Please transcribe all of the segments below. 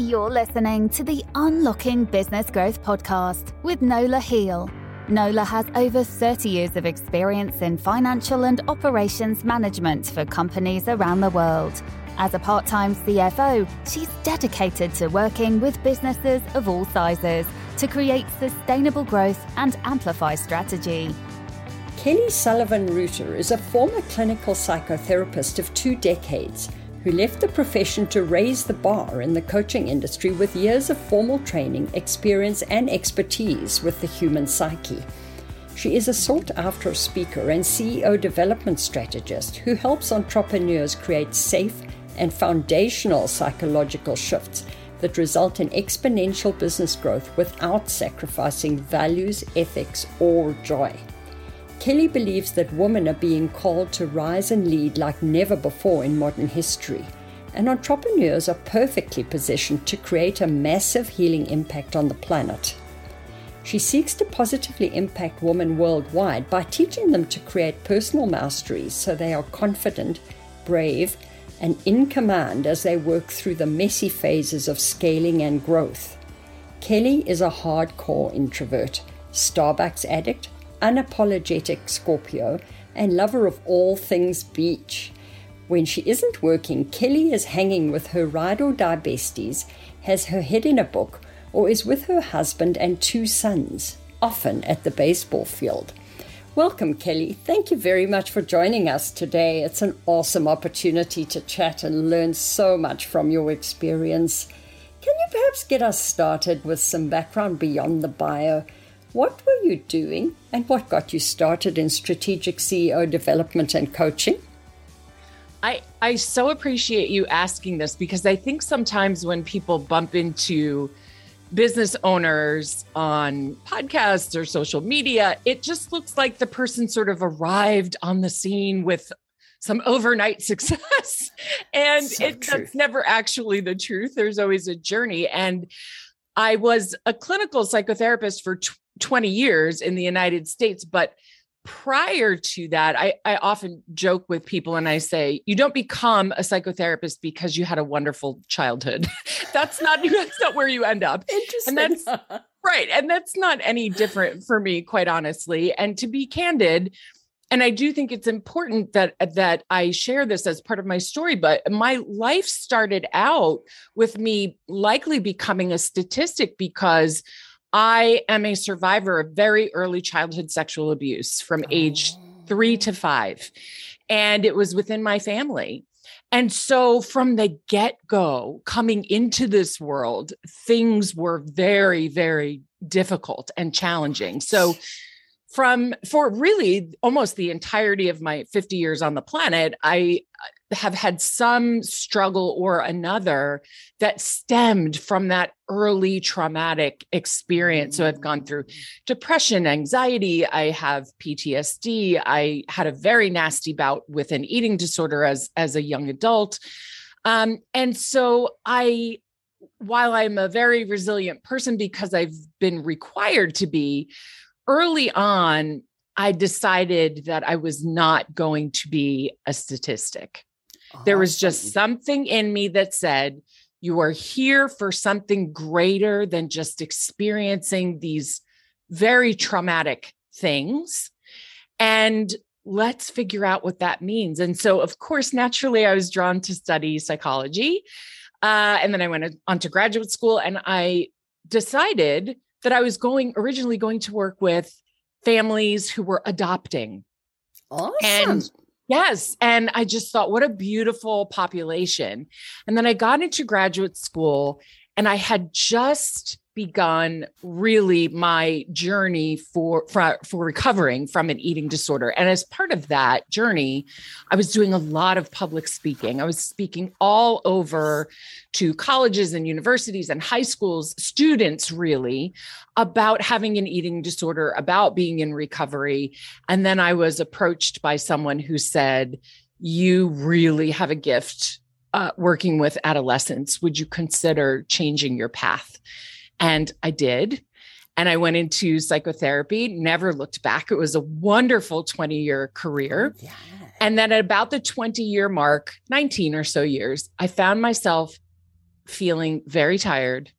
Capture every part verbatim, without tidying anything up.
You're listening to the Unlocking Business Growth Podcast with Nola Heal. Nola has over thirty years of experience in financial and operations management for companies around the world. As a part-time C F O, she's dedicated to working with businesses of all sizes to create sustainable growth and amplify strategy. Kelly Sullivan Reuter is a former clinical psychotherapist of two decades who left the profession to raise the bar in the coaching industry with years of formal training, experience, and expertise with the human psyche. She is a sought-after speaker and C E O development strategist who helps entrepreneurs create safe and foundational psychological shifts that result in exponential business growth without sacrificing values, ethics, or joy. Kelly believes that women are being called to rise and lead like never before in modern history, and entrepreneurs are perfectly positioned to create a massive healing impact on the planet. She seeks to positively impact women worldwide by teaching them to create personal masteries so they are confident, brave, and in command as they work through the messy phases of scaling and growth. Kelly is a hardcore introvert, Starbucks addict, unapologetic Scorpio, and lover of all things beach. When she isn't working, Kelly is hanging with her ride-or-die besties, has her head in a book, or is with her husband and two sons, often at the baseball field. Welcome, Kelly. Thank you very much for joining us today. It's an awesome opportunity to chat and learn so much from your experience. Can you perhaps get us started with some background beyond the bio? What were you doing and what got you started in strategic C E O development and coaching? I, I so appreciate you asking this because I think sometimes when people bump into business owners on podcasts or social media, it just looks like the person sort of arrived on the scene with some overnight success. And so it, that's never actually the truth. There's always a journey. And I was a clinical psychotherapist for twenty years in the United States. But prior to that, I, I often joke with people and I say, you don't become a psychotherapist because you had a wonderful childhood. That's not, that's not where you end up. Interesting. And that's right. And that's not any different for me, quite honestly. And to be candid, and I do think it's important that, that I share this as part of my story, but my life started out with me likely becoming a statistic because I am a survivor of very early childhood sexual abuse from age three to five, and it was within my family. And so from the get-go, coming into this world, things were very, very difficult and challenging. So From for really almost the entirety of my fifty years on the planet, I have had some struggle or another that stemmed from that early traumatic experience. So I've gone through depression, anxiety. I have P T S D. I had a very nasty bout with an eating disorder as, as a young adult. Um, and so I, while I'm a very resilient person because I've been required to be, early on, I decided that I was not going to be a statistic. Awesome. There was just something in me that said, you are here for something greater than just experiencing these very traumatic things. And let's figure out what that means. And so, of course, naturally, I was drawn to study psychology. Uh, and then I went on to graduate school and I decided that I was going originally going to work with families who were adopting. Awesome. And yes. And I just thought, what a beautiful population. And then I got into graduate school and I had just begun really my journey for, for, for recovering from an eating disorder. And as part of that journey, I was doing a lot of public speaking. I was speaking all over to colleges and universities and high schools, students really, about having an eating disorder, about being in recovery. And then I was approached by someone who said, you really have a gift uh, working with adolescents. Would you consider changing your path? And I did. And I went into psychotherapy, never looked back. It was a wonderful twenty-year career. Yeah. And then at about the twenty-year mark, nineteen or so years, I found myself feeling very tired,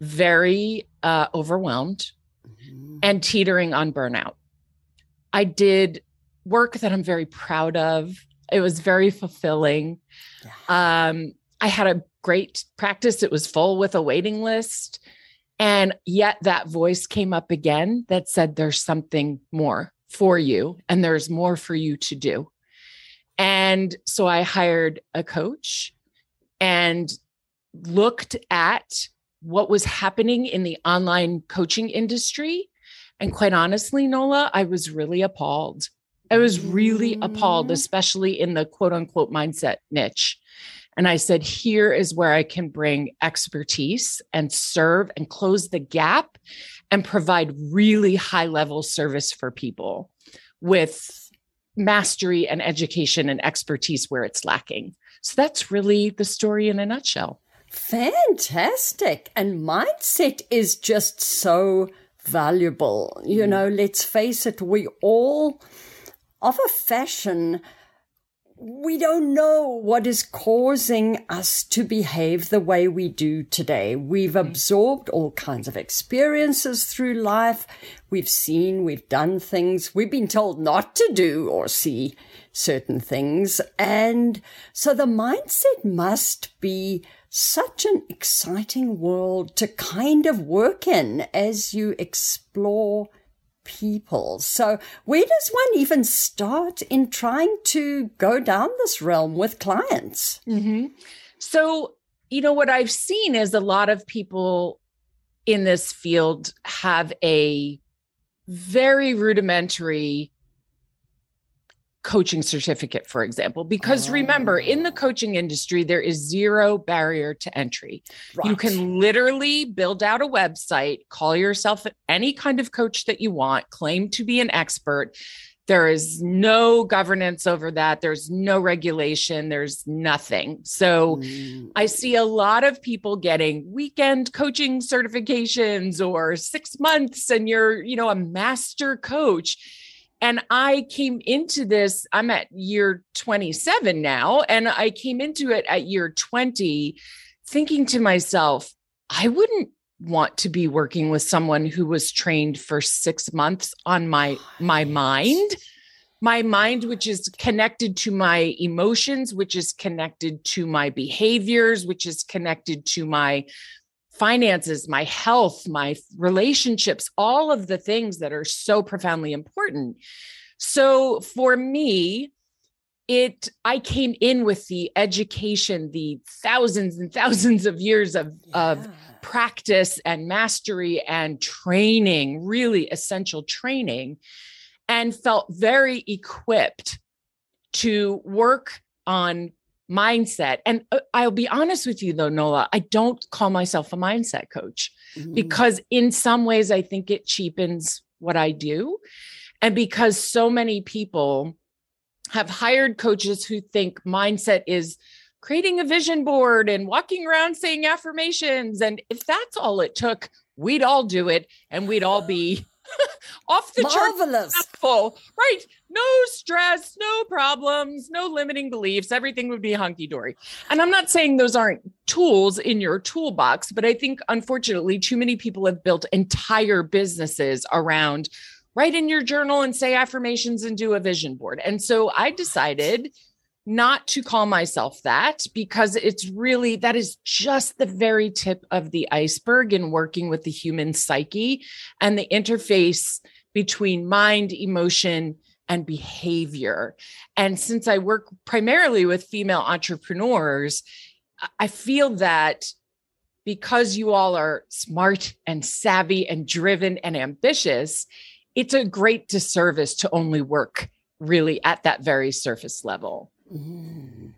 very uh, overwhelmed, mm-hmm. and teetering on burnout. I did work that I'm very proud of. It was very fulfilling. Yeah. Um, I had a great practice. It was full with a waiting list. And yet that voice came up again that said, there's something more for you and there's more for you to do. And so I hired a coach and looked at what was happening in the online coaching industry. And quite honestly, Nola, I was really appalled. I was really mm-hmm. appalled, especially in the quote unquote mindset niche. And I said, here is where I can bring expertise and serve and close the gap and provide really high level service for people with mastery and education and expertise where it's lacking. So that's really the story in a nutshell. Fantastic. And mindset is just so valuable. Mm. You know, let's face it, we all, of a fashion, we don't know what is causing us to behave the way we do today. We've absorbed all kinds of experiences through life. We've seen, we've done things. We've been told not to do or see certain things. And so the mindset must be such an exciting world to kind of work in as you explore people. So where does one even start in trying to go down this realm with clients? Mm-hmm. So, you know, what I've seen is a lot of people in this field have a very rudimentary coaching certificate, for example, because oh. remember, in the coaching industry, there is zero barrier to entry. Right. You can literally build out a website, call yourself any kind of coach that you want, claim to be an expert. There is no governance over that. There's no regulation. There's nothing. So mm. I see a lot of people getting weekend coaching certifications or six months and you're, you know, a master coach. And I came into this, I'm at year twenty-seven now, and I came into it at year twenty thinking to myself, I wouldn't want to be working with someone who was trained for six months on my, my mind, my mind, which is connected to my emotions, which is connected to my behaviors, which is connected to my finances, my health, my relationships, all of the things that are so profoundly important. So for me, it, I came in with the education, the thousands and thousands of years of, yeah. of practice and mastery and training, really essential training, and felt very equipped to work on mindset. And I'll be honest with you though, Nola, I don't call myself a mindset coach mm-hmm. because in some ways I think it cheapens what I do. And because so many people have hired coaches who think mindset is creating a vision board and walking around saying affirmations. And if that's all it took, we'd all do it and we'd all be off the Marvelous. chart, right? No stress, no problems, no limiting beliefs. Everything would be hunky-dory. And I'm not saying those aren't tools in your toolbox, but I think unfortunately too many people have built entire businesses around write in your journal and say affirmations and do a vision board. And so I decided not to call myself that because it's really, that is just the very tip of the iceberg in working with the human psyche and the interface between mind, emotion, and behavior. And since I work primarily with female entrepreneurs, I feel that because you all are smart and savvy and driven and ambitious, it's a great disservice to only work really at that very surface level. Mm.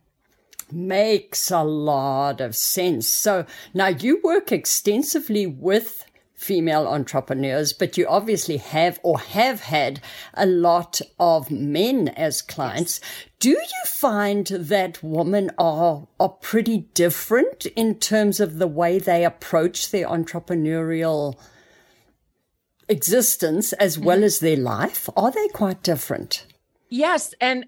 Makes a lot of sense. So now you work extensively with female entrepreneurs, but you obviously have or have had a lot of men as clients. Yes. Do you find that women are, are pretty different in terms of the way they approach their entrepreneurial existence as well mm-hmm. as their life? Are they quite different? Yes. And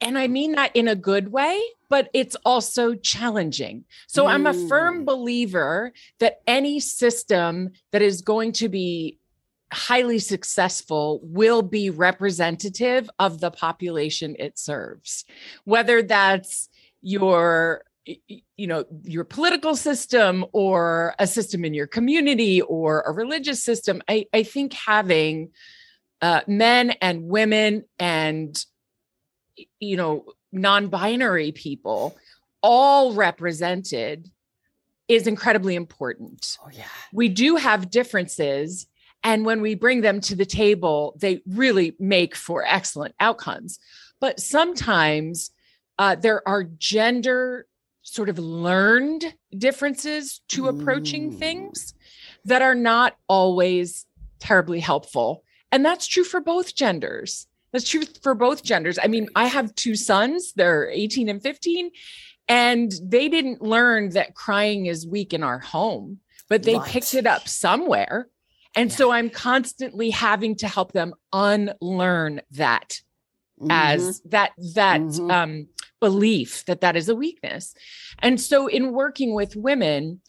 And I mean that in a good way, but it's also challenging. So mm. I'm a firm believer that any system that is going to be highly successful will be representative of the population it serves, whether that's your, you know, your political system or a system in your community or a religious system. I, I think having uh, men and women and, you know, non-binary people all represented is incredibly important. Oh, yeah. We do have differences. And when we bring them to the table, they really make for excellent outcomes. But sometimes uh, there are gender sort of learned differences to approaching mm. things that are not always terribly helpful. And that's true for both genders. That's true for both genders. I mean, I have two sons, they're eighteen and fifteen, and they didn't learn that crying is weak in our home, but they what? picked it up somewhere. And yeah. so I'm constantly having to help them unlearn that mm-hmm. as that, that mm-hmm. um, belief that that is a weakness. And so in working with women,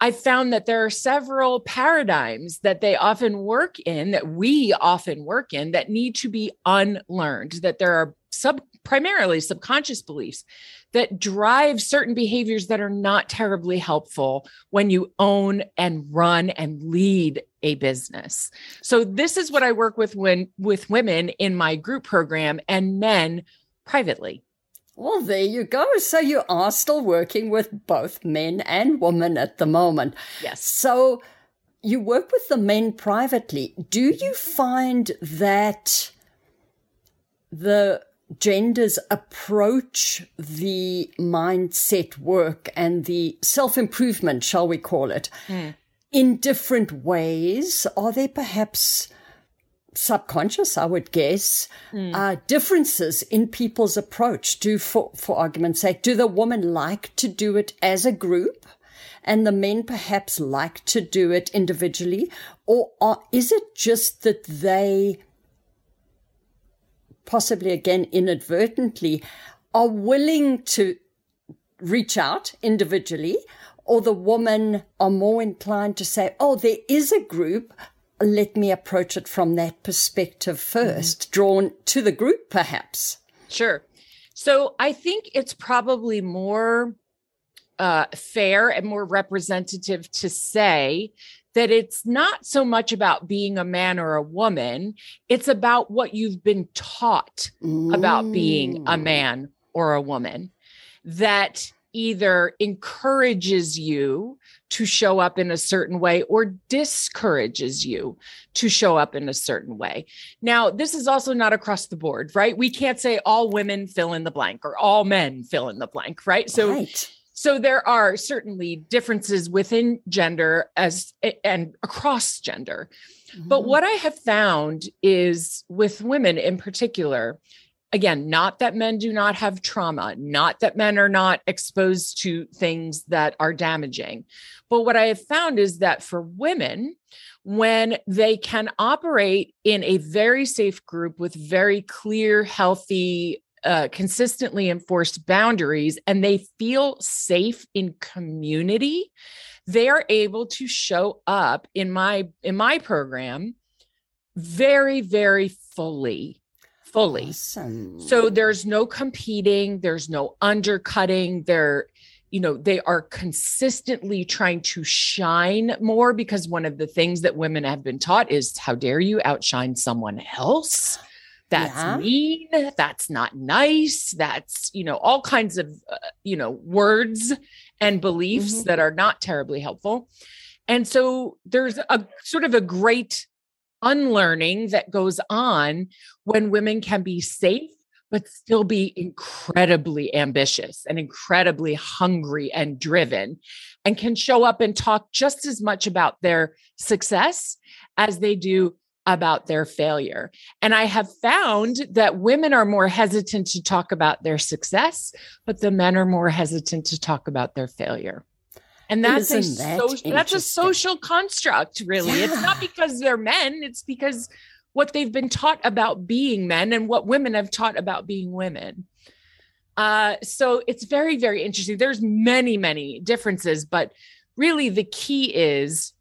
I found that there are several paradigms that they often work in, that we often work in, that need to be unlearned, that there are sub primarily subconscious beliefs that drive certain behaviors that are not terribly helpful when you own and run and lead a business. So this is what I work with when with women in my group program and men privately. Well, there you go. So you are still working with both men and women at the moment. Yes. So you work with the men privately. Do you find that the genders approach the mindset work and the self-improvement, shall we call it, mm. in different ways? Are there perhaps subconscious, I would guess, mm. uh, differences in people's approach? Do, for, for argument's sake, do the women like to do it as a group and the men perhaps like to do it individually? Or are, is it just that they possibly again inadvertently, are willing to reach out individually, or the women are more inclined to say, oh, there is a group, let me approach it from that perspective first, mm-hmm. drawn to the group perhaps? Sure. So I think it's probably more uh, fair and more representative to say that it's not so much about being a man or a woman. It's about what you've been taught mm. about being a man or a woman that either encourages you to show up in a certain way or discourages you to show up in a certain way. Now, this is also not across the board, right? We can't say all women fill in the blank or all men fill in the blank, right? So. Right. So there are certainly differences within gender as and across gender. Mm-hmm. But what I have found is with women in particular, again, not that men do not have trauma, not that men are not exposed to things that are damaging. But what I have found is that for women, when they can operate in a very safe group with very clear, healthy Uh, consistently enforced boundaries, and they feel safe in community, they are able to show up in my in my program very, very fully, fully. Awesome. So there's no competing, there's no undercutting. They're, you know, they are consistently trying to shine more, because one of the things that women have been taught is, how dare you outshine someone else? That's yeah. mean, that's not nice, that's, you know, all kinds of, uh, you know, words and beliefs mm-hmm. that are not terribly helpful. And so there's a sort of a great unlearning that goes on when women can be safe, but still be incredibly ambitious and incredibly hungry and driven, and can show up and talk just as much about their success as they do about their failure. And I have found that women are more hesitant to talk about their success, but the men are more hesitant to talk about their failure. And that's, a, that so, that's a social construct, really. Yeah. It's not because they're men, it's because what they've been taught about being men and what women have taught about being women. Uh, so it's very, very interesting. There's many, many differences, but really the key is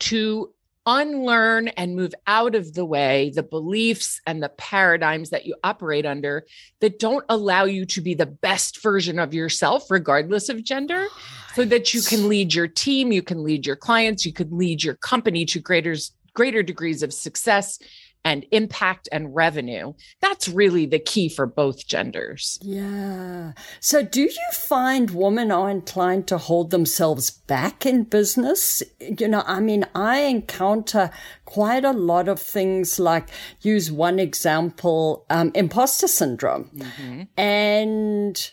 to unlearn and move out of the way the beliefs and the paradigms that you operate under that don't allow you to be the best version of yourself, regardless of gender, so that you can lead your team, you can lead your clients, you could lead your company to greater, greater degrees of success and impact and revenue. That's really the key for both genders. Yeah. So do you find women are inclined to hold themselves back in business? You know, I mean, I encounter quite a lot of things like, use one example, um, imposter syndrome. Mm-hmm. And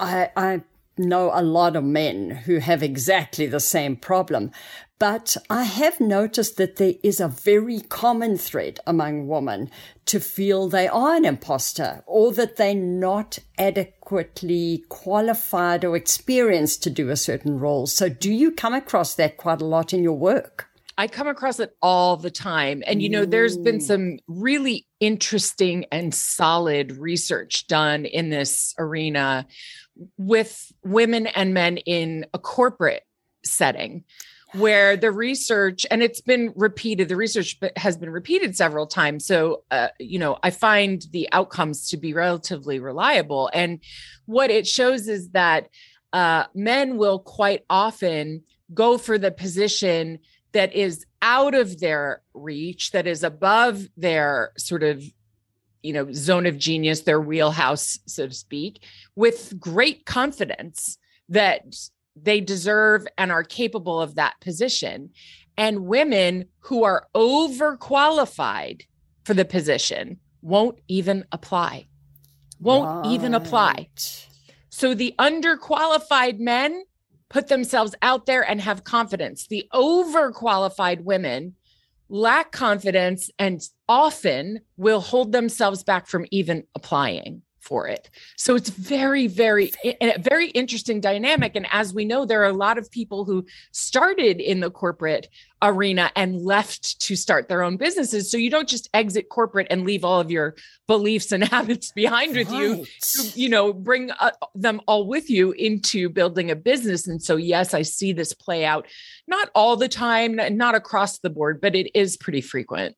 I, I know a lot of men who have exactly the same problem. But I have noticed that there is a very common thread among women to feel they are an imposter or that they're not adequately qualified or experienced to do a certain role. So do you come across that quite a lot in your work? I come across it all the time. And, you know, there's been some really interesting and solid research done in this arena with women and men in a corporate setting, where the research, and it's been repeated, the research has been repeated several times. So, uh, you know, I find the outcomes to be relatively reliable. And what it shows is that uh, men will quite often go for the position that is out of their reach, that is above their sort of, you know, zone of genius, their wheelhouse, so to speak, with great confidence that they deserve and are capable of that position. And women who are overqualified for the position won't even apply, won't right. even apply. So the underqualified men put themselves out there and have confidence. The overqualified women lack confidence and often will hold themselves back from even applying for it. So it's very, very, a very interesting dynamic. And as we know, there are a lot of people who started in the corporate arena and left to start their own businesses. So you don't just exit corporate and leave all of your beliefs and habits behind with right. you, to, you know, bring uh, them all with you into building a business. And so, yes, I see this play out, not all the time, not across the board, but it is pretty frequent.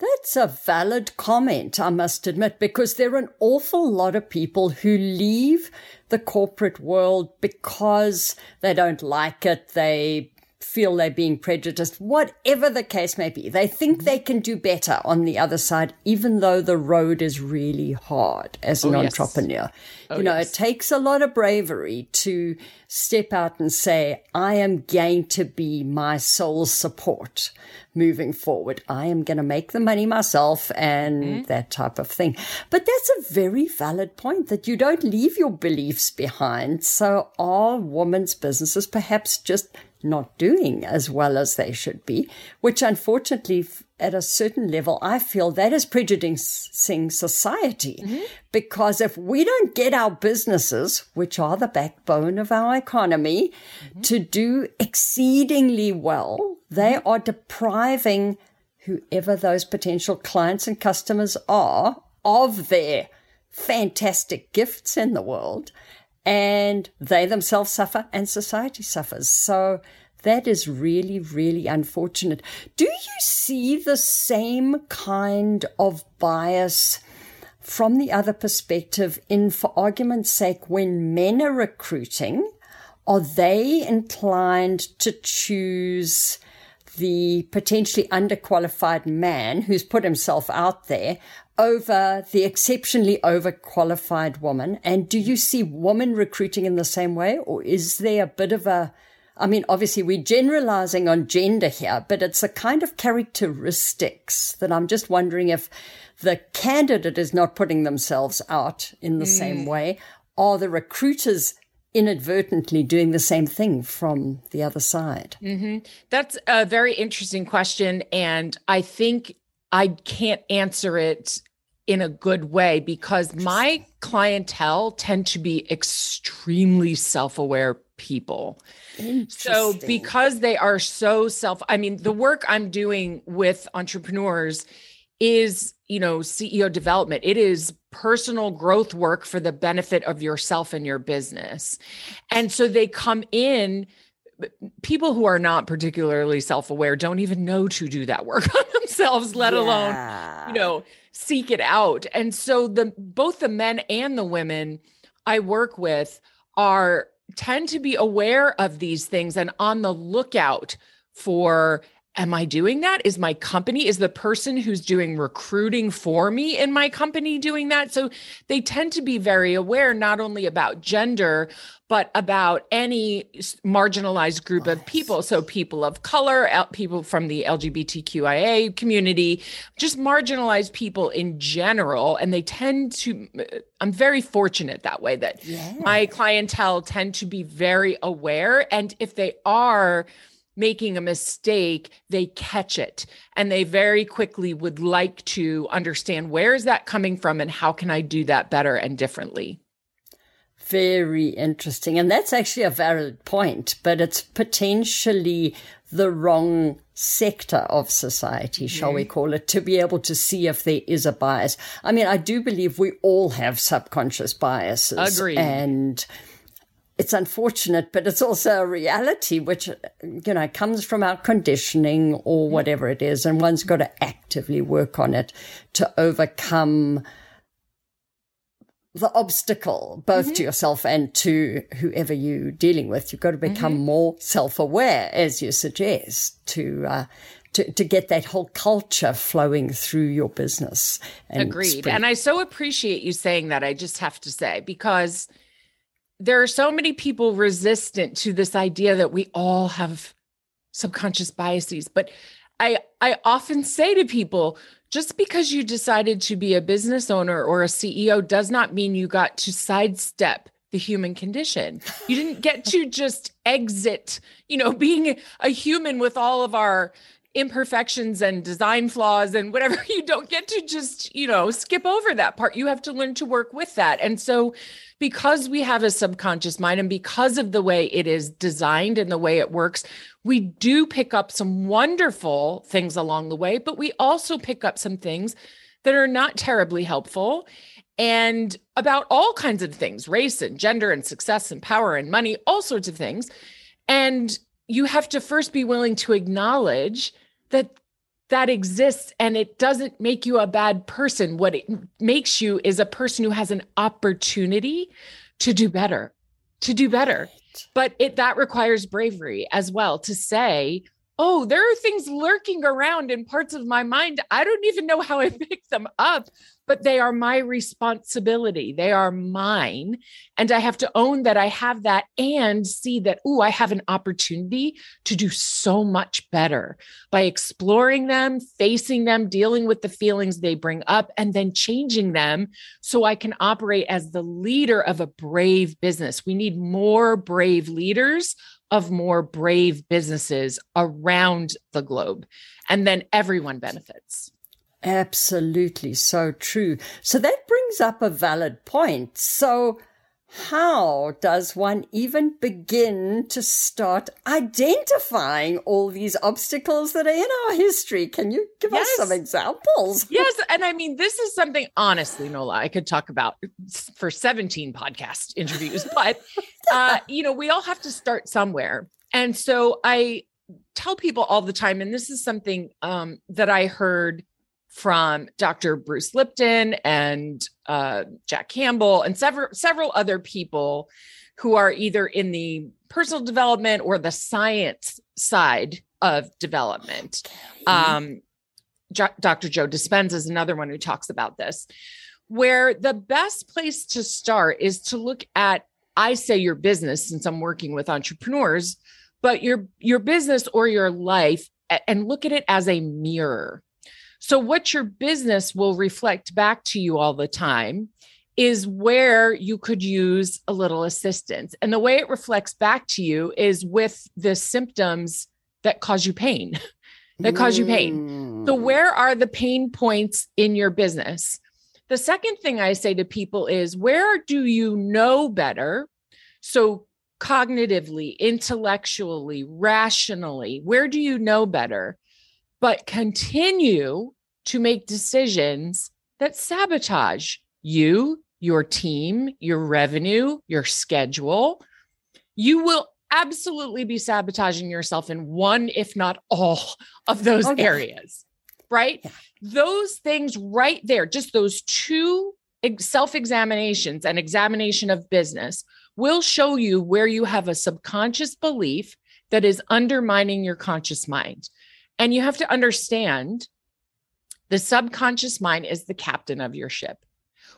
That's a valid comment, I must admit, because there are an awful lot of people who leave the corporate world because they don't like it, they feel they're being prejudiced, whatever the case may be. They think they can do better on the other side, even though the road is really hard as an oh, entrepreneur. Yes. Oh, you know, yes. It takes a lot of bravery to step out and say, I am going to be my sole support moving forward. I am going to make the money myself and mm-hmm. that type of thing. But that's a very valid point, that you don't leave your beliefs behind. So are women's businesses perhaps just not doing as well as they should be, which unfortunately at a certain level, I feel that is prejudicing society mm-hmm. because if we don't get our businesses, which are the backbone of our economy, mm-hmm. to do exceedingly well, they mm-hmm. are depriving whoever those potential clients and customers are of their fantastic gifts in the world. And they themselves suffer and society suffers. So that is really, really unfortunate. Do you see the same kind of bias from the other perspective in, for argument's sake, when men are recruiting? Are they inclined to choose the potentially underqualified man who's put himself out there over the exceptionally overqualified woman? And do you see women recruiting in the same way? Or is there a bit of a, I mean, obviously we're generalizing on gender here, but it's a kind of characteristics that I'm just wondering if the candidate is not putting themselves out in the mm. same way. Are the recruiters inadvertently doing the same thing from the other side? Mm-hmm. That's a very interesting question. And I think I can't answer it in a good way because my clientele tend to be extremely self-aware people. So because they are so self, I mean, the work I'm doing with entrepreneurs is, you know, C E O development. It is personal growth work for the benefit of yourself and your business. And so they come in, people who are not particularly self-aware don't even know to do that work on themselves, let yeah. alone, you know, seek it out. And so the both the men and the women I work with are tend to be aware of these things and on the lookout for, am I doing that? Is my company, is the person who's doing recruiting for me in my company doing that? So they tend to be very aware, not only about gender, but about any marginalized group of people. So people of color, people from the L G B T Q I A community, just marginalized people in general. And they tend to, I'm very fortunate that way that yeah. my clientele tend to be very aware. And if they are making a mistake, they catch it. And they very quickly would like to understand, where is that coming from and how can I do that better and differently? Very interesting. And that's actually a valid point, but it's potentially the wrong sector of society, shall mm. we call it, to be able to see if there is a bias. I mean, I do believe we all have subconscious biases. Agreed. And it's unfortunate, but it's also a reality, which, you know, comes from our conditioning or whatever it is. And one's got to actively work on it to overcome the obstacle, both mm-hmm. to yourself and to whoever you're dealing with. You've got to become mm-hmm. more self-aware, as you suggest, to, uh, To, to get that whole culture flowing through your business. And Agreed. Spread. And I so appreciate you saying that, I just have to say, because there are so many people resistant to this idea that we all have subconscious biases. But I, I often say to people, just because you decided to be a business owner or a C E O does not mean you got to sidestep the human condition. You didn't get to just exit, you know, being a human with all of our imperfections and design flaws and whatever. You don't get to just, you know, skip over that part. You have to learn to work with that. And so because we have a subconscious mind and because of the way it is designed and the way it works, we do pick up some wonderful things along the way, but we also pick up some things that are not terribly helpful, and about all kinds of things, race and gender and success and power and money, all sorts of things. And you have to first be willing to acknowledge that that exists, and it doesn't make you a bad person. What it makes you is a person who has an opportunity to do better, to do better. But it that requires bravery as well, to say, oh, there are things lurking around in parts of my mind. I don't even know how I picked them up, but they are my responsibility. They are mine. And I have to own that I have that and see that, ooh, I have an opportunity to do so much better by exploring them, facing them, dealing with the feelings they bring up, and then changing them so I can operate as the leader of a brave business. We need more brave leaders of more brave businesses around the globe. And then everyone benefits. Absolutely. So true. So that brings up a valid point. So how does one even begin to start identifying all these obstacles that are in our history? Can you give yes. us some examples? Yes. And I mean, this is something, honestly, Nola, I could talk about for seventeen podcast interviews, but, uh, you know, we all have to start somewhere. And so I tell people all the time, and this is something um, that I heard from Doctor Bruce Lipton and uh, Jack Campbell and several several other people who are either in the personal development or the science side of development. Um, Jo- Doctor Joe Dispenza is another one who talks about this, where the best place to start is to look at, I say your business, since I'm working with entrepreneurs, but your your business or your life, and look at it as a mirror. So what your business will reflect back to you all the time is where you could use a little assistance. And the way it reflects back to you is with the symptoms that cause you pain, that cause you pain. Mm. So where are the pain points in your business? The second thing I say to people is, where do you know better? So cognitively, intellectually, rationally, where do you know better? But continue to make decisions that sabotage you, your team, your revenue, your schedule, you will absolutely be sabotaging yourself in one, if not all of those okay. areas, right? Yeah. Those things right there, just those two self-examinations and examination of business will show you where you have a subconscious belief that is undermining your conscious mind. And you have to understand the subconscious mind is the captain of your ship.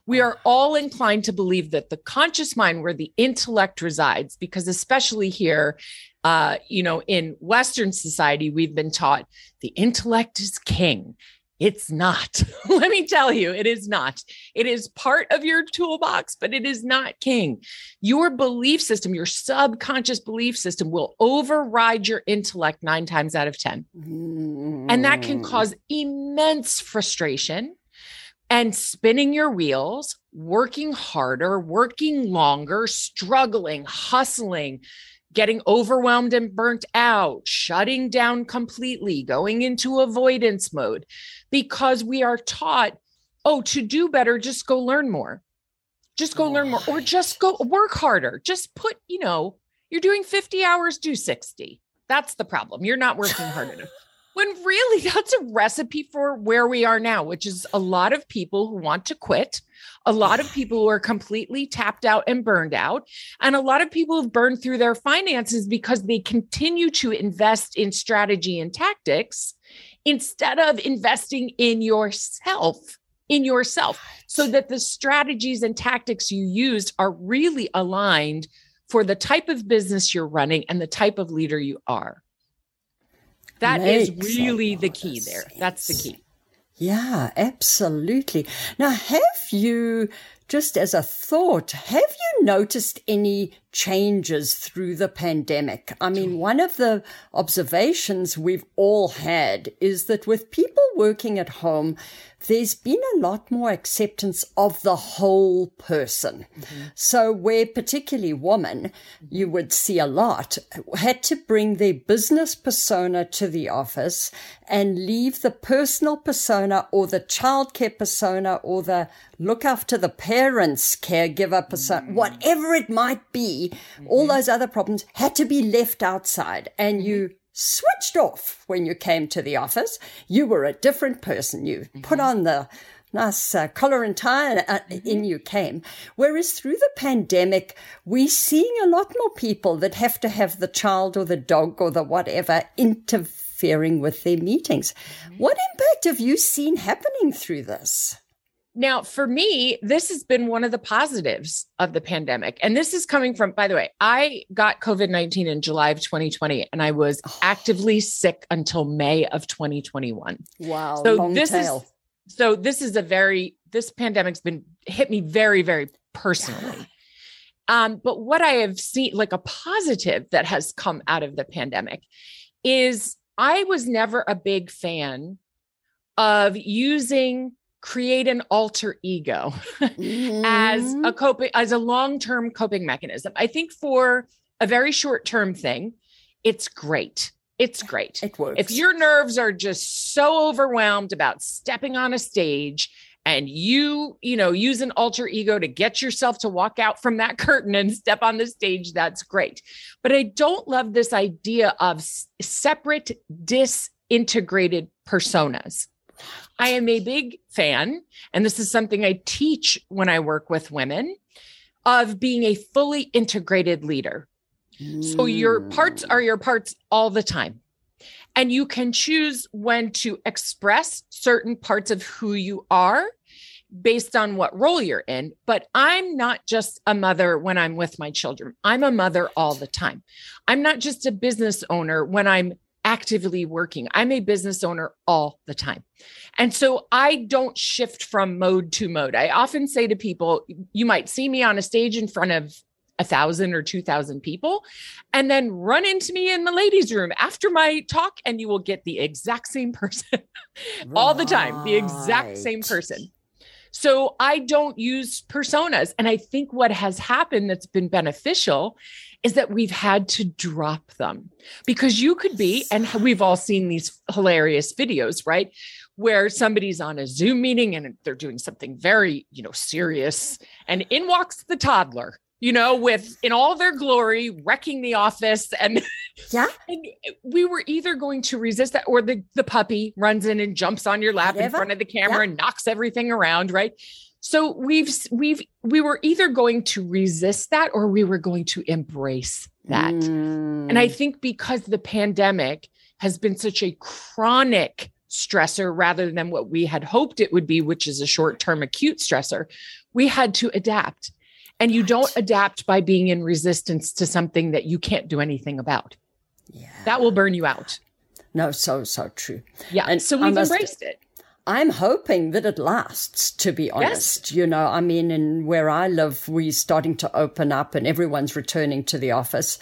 We are all inclined to believe that the conscious mind, where the intellect resides, because especially here, uh, you know, in Western society, we've been taught the intellect is king. It's not. Let me tell you, it is not. It is part of your toolbox, but it is not king. Your belief system, your subconscious belief system will override your intellect nine times out of ten. Mm. And that can cause immense frustration and spinning your wheels, working harder, working longer, struggling, hustling, getting overwhelmed and burnt out, shutting down completely, going into avoidance mode, because we are taught, oh, to do better, just go learn more. Just go oh, learn more, or just go work harder. Just put, you know, you're doing fifty hours, do sixty. That's the problem. You're not working hard enough. When really that's a recipe for where we are now, which is a lot of people who want to quit, a lot of people who are completely tapped out and burned out, and a lot of people have burned through their finances because they continue to invest in strategy and tactics instead of investing in yourself, in yourself, so that the strategies and tactics you used are really aligned for the type of business you're running and the type of leader you are. That is really the key there. That's the key. Yeah, absolutely. Now, have you, just as a thought, have you noticed any changes through the pandemic? I mean, one of the observations we've all had is that with people working at home, there's been a lot more acceptance of the whole person. Mm-hmm. So where particularly women, you would see a lot, had to bring their business persona to the office and leave the personal persona or the childcare persona or the look after the parents caregiver persona, mm-hmm. whatever it might be, mm-hmm. all those other problems had to be left outside, and mm-hmm. you switched off when you came to the office. You were a different person. You mm-hmm. put on the nice uh, collar and tie and uh, mm-hmm. in you came. Whereas through the pandemic, we're seeing a lot more people that have to have the child or the dog or the whatever interfering with their meetings. Mm-hmm. What impact have you seen happening through this? Now, for me, this has been one of the positives of the pandemic. And this is coming from, by the way, I got COVID nineteen in July of twenty twenty, and I was oh. actively sick until May of twenty twenty-one. Wow. So long this tail. is, so this is a very, this pandemic's been hit me very, very personally. Yeah. Um, but what I have seen, like a positive that has come out of the pandemic, is I was never a big fan of using create an alter ego mm-hmm. as a coping, as a long-term coping mechanism. I think for a very short-term thing, it's great. It's great. It works. If your nerves are just so overwhelmed about stepping on a stage and you, you know, use an alter ego to get yourself to walk out from that curtain and step on the stage, that's great. But I don't love this idea of s- separate, disintegrated personas. I am a big fan, and this is something I teach when I work with women, of being a fully integrated leader. Mm. So your parts are your parts all the time. And you can choose when to express certain parts of who you are based on what role you're in. But I'm not just a mother when I'm with my children. I'm a mother all the time. I'm not just a business owner when I'm actively working. I'm a business owner all the time. And so I don't shift from mode to mode. I often say to people, you might see me on a stage in front of a thousand or two thousand people, and then run into me in the ladies' room after my talk, and you will get the exact same person right. all the time, the exact same person. So I don't use personas. And I think what has happened that's been beneficial is that we've had to drop them, because you could be, and we've all seen these hilarious videos, right? where somebody's on a Zoom meeting and they're doing something very, you know, serious, and in walks the toddler, you know, with in all their glory, wrecking the office. And, yeah. and we were either going to resist that, or the, the puppy runs in and jumps on your lap Never. in front of the camera yeah. and knocks everything around. Right. So we've, we've, we were either going to resist that, or we were going to embrace that. Mm. And I think because the pandemic has been such a chronic stressor rather than what we had hoped it would be, which is a short-term acute stressor, we had to adapt. And you don't adapt by being in resistance to something that you can't do anything about. Yeah. That will burn you out. No, so, so true. Yeah. And so we've must, embraced it. I'm hoping that it lasts, to be honest. Yes. You know, I mean, in where I live, we're starting to open up and everyone's returning to the office.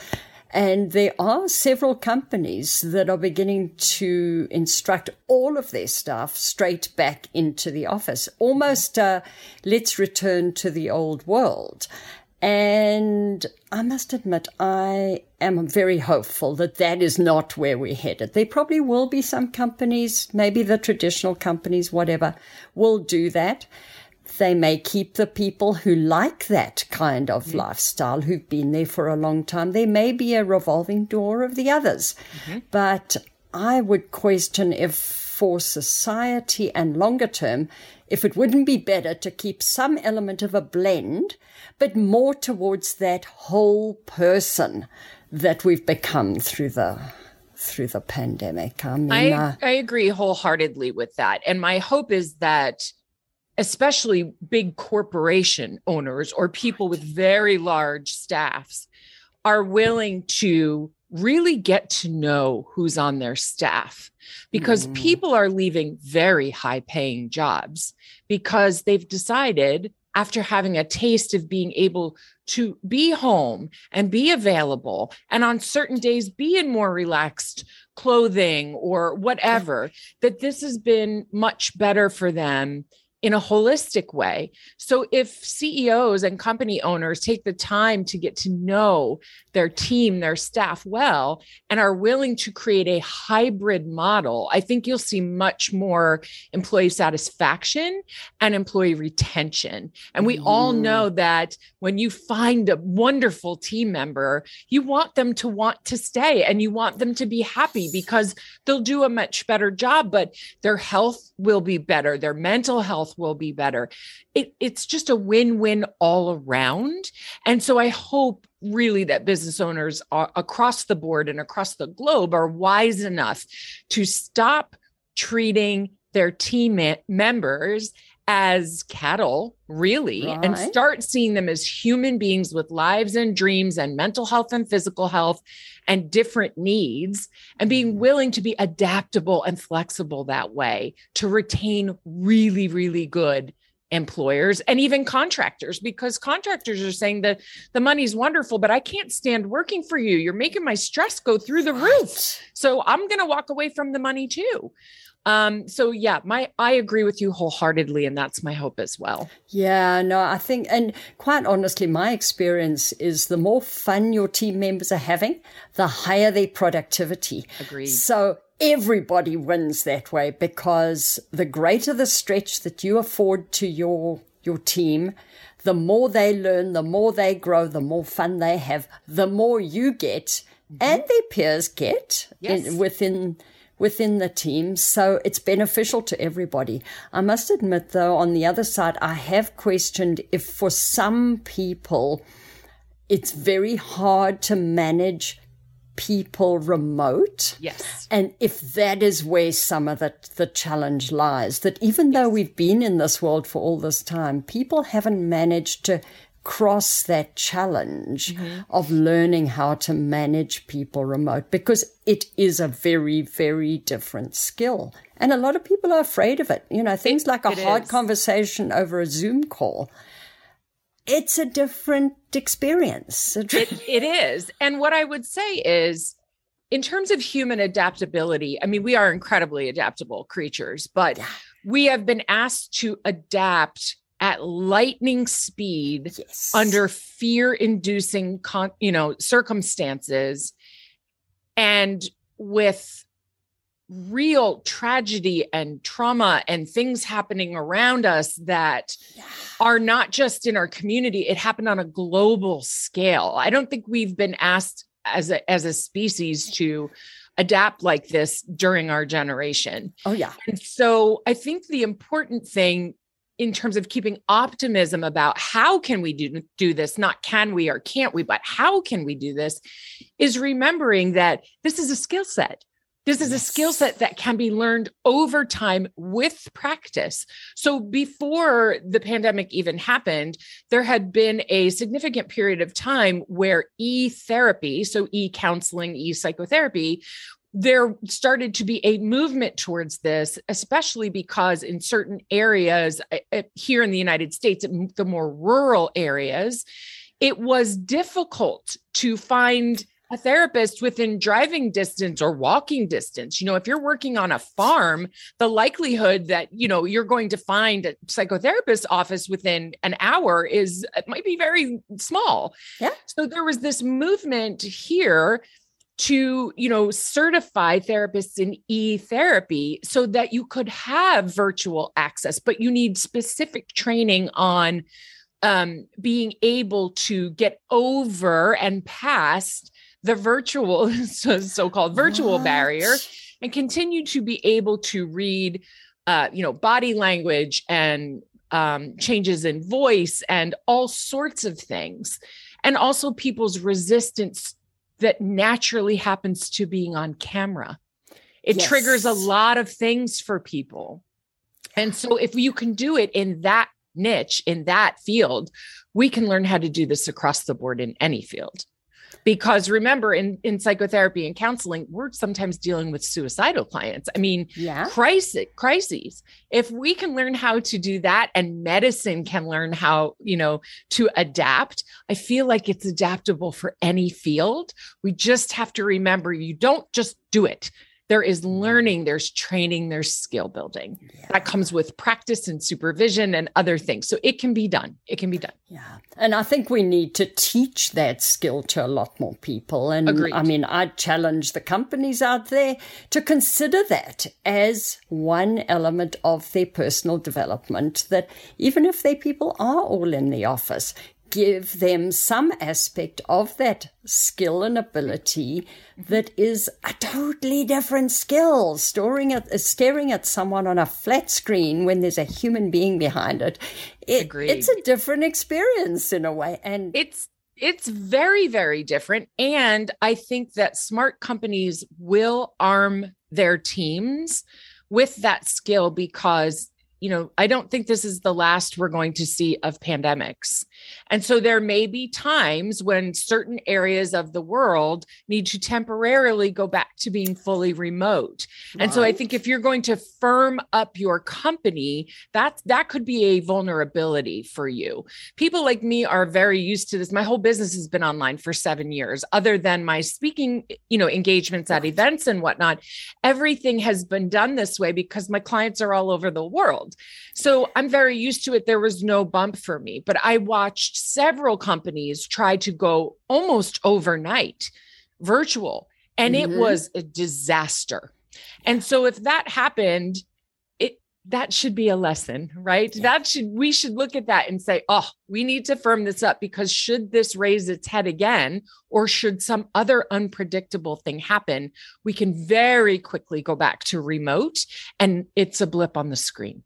And there are several companies that are beginning to instruct all of their staff straight back into the office, almost uh, let's return to the old world. And I must admit, I am very hopeful that that is not where we're headed. There probably will be some companies, maybe the traditional companies, whatever, will do that. They may keep the people who like that kind of mm-hmm. lifestyle, who've been there for a long time. There may be a revolving door of the others. Mm-hmm. But I would question if for society and longer term, if it wouldn't be better to keep some element of a blend, but more towards that whole person that we've become through the through the pandemic. I mean, I, uh, I agree wholeheartedly with that. And my hope is that especially big corporation owners or people with very large staffs are willing to really get to know who's on their staff, because mm. people are leaving very high paying jobs because they've decided, after having a taste of being able to be home and be available, and on certain days be in more relaxed clothing or whatever, that this has been much better for them in a holistic way. So if C E Os and company owners take the time to get to know their team, their staff well, and are willing to create a hybrid model, I think you'll see much more employee satisfaction and employee retention. And we mm. all know that when you find a wonderful team member, you want them to want to stay and you want them to be happy, because they'll do a much better job, but their health will be better. Their mental health will be better. It, it's just a win-win all around. And so I hope really that business owners are, across the board and across the globe, are wise enough to stop treating their team members as cattle, really, right. and start seeing them as human beings with lives and dreams and mental health and physical health and different needs, and being willing to be adaptable and flexible that way to retain really, really good employers and even contractors, because contractors are saying that the money's wonderful, but I can't stand working for you. You're making my stress go through the roof. So I'm going to walk away from the money too. Um, so yeah, my, I agree with you wholeheartedly, and that's my hope as well. Yeah, no, I think, and quite honestly, my experience is the more fun your team members are having, the higher their productivity. Agreed. So everybody wins that way, because the greater the stretch that you afford to your, your team, the more they learn, the more they grow, the more fun they have, the more you get mm-hmm. and their peers get yes. in, within within the team. So it's beneficial to everybody. I must admit, though, on the other side, I have questioned if for some people, it's very hard to manage people remote. Yes. And if that is where some of the, the challenge lies, that even yes. though we've been in this world for all this time, people haven't managed to cross that challenge mm-hmm. of learning how to manage people remote, because it is a very, very different skill. And a lot of people are afraid of it. You know, things it, like a hard is. conversation over a Zoom call. It's a different experience. It, it is. And what I would say is, in terms of human adaptability, I mean, we are incredibly adaptable creatures, but yeah. we have been asked to adapt at lightning speed yes. under fear-inducing, con- you know, circumstances, and with real tragedy and trauma and things happening around us that yeah. are not just in our community. It happened on a global scale. I don't think we've been asked as a, as a species to adapt like this during our generation. Oh yeah. And so I think the important thing in terms of keeping optimism about how can we do, do this, not can we or can't we, but how can we do this, is remembering that this is a skill set. This is a skill set that can be learned over time with practice. So before the pandemic even happened, there had been a significant period of time where e-therapy, so e-counseling, e-psychotherapy, there started to be a movement towards this, especially because in certain areas here in the United States, the more rural areas, it was difficult to find a therapist within driving distance or walking distance. You know, if you're working on a farm, the likelihood that, you know, you're going to find a psychotherapist's office within an hour is, it might be very small. Yeah. So there was this movement here to, you know, certify therapists in e-therapy so that you could have virtual access, but you need specific training on um, being able to get over and past the virtual, so, so-called virtual what? barrier, and continue to be able to read, uh, you know, body language and um, changes in voice and all sorts of things. And also people's resistance that naturally happens to being on camera. It yes. triggers a lot of things for people. And so if you can do it in that niche, in that field, we can learn how to do this across the board in any field. Because remember, in, in psychotherapy and counseling, we're sometimes dealing with suicidal clients. I mean, yeah. crisis, crises. If we can learn how to do that, and medicine can learn how, you know, to adapt, I feel like it's adaptable for any field. We just have to remember, you don't just do it. There is learning, there's training, there's skill building. Yeah. That comes with practice and supervision and other things. So it can be done. It can be done. Yeah. And I think we need to teach that skill to a lot more people. And Agreed. I mean, I'd challenge the companies out there to consider that as one element of their personal development, that even if their people are all in the office, give them some aspect of that skill and ability that is a totally different skill. Staring at, uh, staring at someone on a flat screen when there's a human being behind it, it it's a different experience in a way. And it's it's very, very different. And I think that smart companies will arm their teams with that skill because, you know, I don't think this is the last we're going to see of pandemics. And so there may be times when certain areas of the world need to temporarily go back to being fully remote. Right. And so I think if you're going to firm up your company, that, that could be a vulnerability for you. People like me are very used to this. My whole business has been online for seven years, other than my speaking, you know, engagements at events and whatnot. Everything has been done this way because my clients are all over the world. So I'm very used to it. There was no bump for me, but I watched several companies try to go almost overnight virtual, and mm-hmm. it was a disaster. And so if that happened, it, that should be a lesson, right? Yeah. That should, we should look at that and say, oh, we need to firm this up, because should this raise its head again, or should some other unpredictable thing happen, we can very quickly go back to remote, and it's a blip on the screen.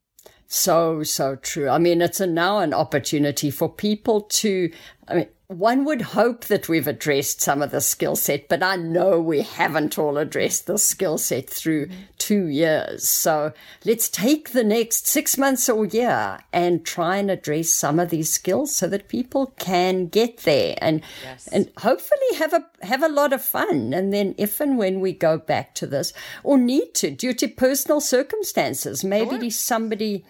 So, so true. I mean, it's a now an opportunity for people to, I mean, one would hope that we've addressed some of the skill set, but I know we haven't all addressed the skill set through two years. So let's take the next six months or year and try and address some of these skills so that people can get there and, yes. and hopefully have a, have a lot of fun. And then if and when we go back to this, or need to, due to personal circumstances, maybe sure. somebody...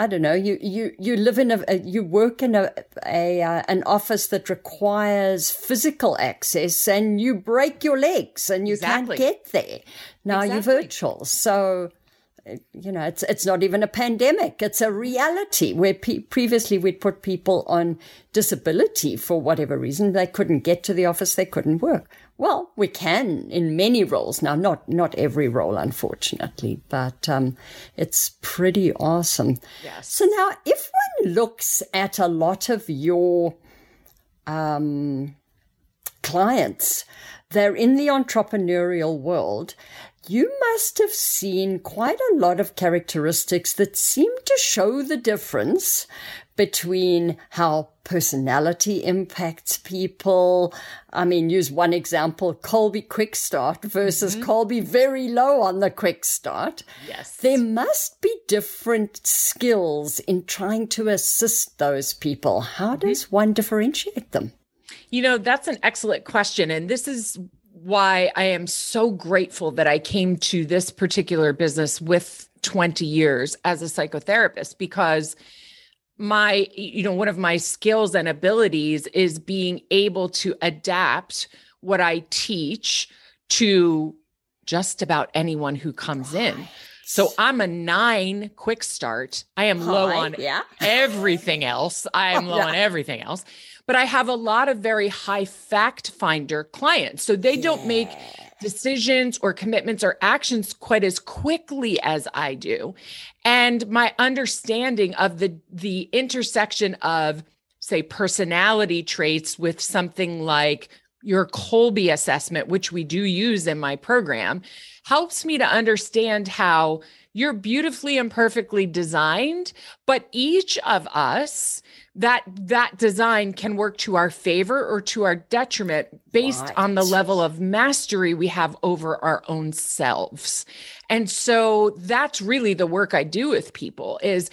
I don't know, you, you, you live in a, you work in a, a uh, an office that requires physical access, and you break your legs and you exactly. can't get there. Now exactly. you're virtual. So you know, it's it's not even a pandemic. It's a reality where pe- previously we'd put people on disability for whatever reason. They couldn't get to the office. They couldn't work. Well, we can in many roles now, not not every role, unfortunately, but um, it's pretty awesome. Yes. So now if one looks at a lot of your um, clients, they're in the entrepreneurial world. You must have seen quite a lot of characteristics that seem to show the difference between how personality impacts people. I mean, use one example, Colby Quick Start versus mm-hmm. Colby very low on the Quick Start. Yes. There must be different skills in trying to assist those people. How mm-hmm. does one differentiate them? You know, that's an excellent question. And this is why I am so grateful that I came to this particular business with twenty years as a psychotherapist, because my, you know, one of my skills and abilities is being able to adapt what I teach to just about anyone who comes right. in. So I'm a nine Quick Start. I am Hi, low on yeah. everything else. I am low yeah. on everything else. But I have a lot of very high fact finder clients. So they yeah. don't make decisions or commitments or actions quite as quickly as I do. And my understanding of the, the intersection of, say, personality traits with something like your Colby assessment, which we do use in my program, helps me to understand how you're beautifully and perfectly designed, but each of us, that that design can work to our favor or to our detriment based right. on the level of mastery we have over our own selves. And so that's really the work I do with people is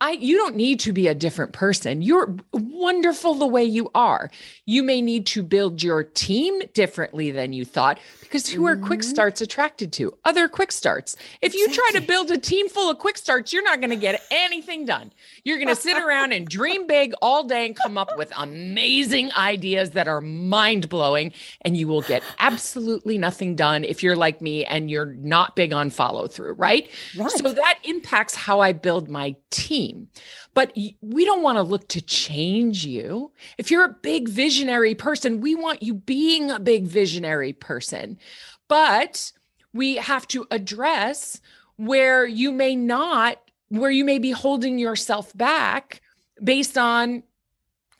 I, you don't need to be a different person. You're wonderful the way you are. You may need to build your team differently than you thought, because who mm-hmm. are Quick Starts attracted to? Other Quick Starts. If you exactly. try to build a team full of Quick Starts, you're not going to get anything done. You're going to sit around and dream big all day and come up with amazing ideas that are mind-blowing, and you will get absolutely nothing done if you're like me and you're not big on follow-through, right? right? So that impacts how I build my team. But we don't want to look to change you. If you're a big visionary person, we want you being a big visionary person. But we have to address where you may not, where you may be holding yourself back based on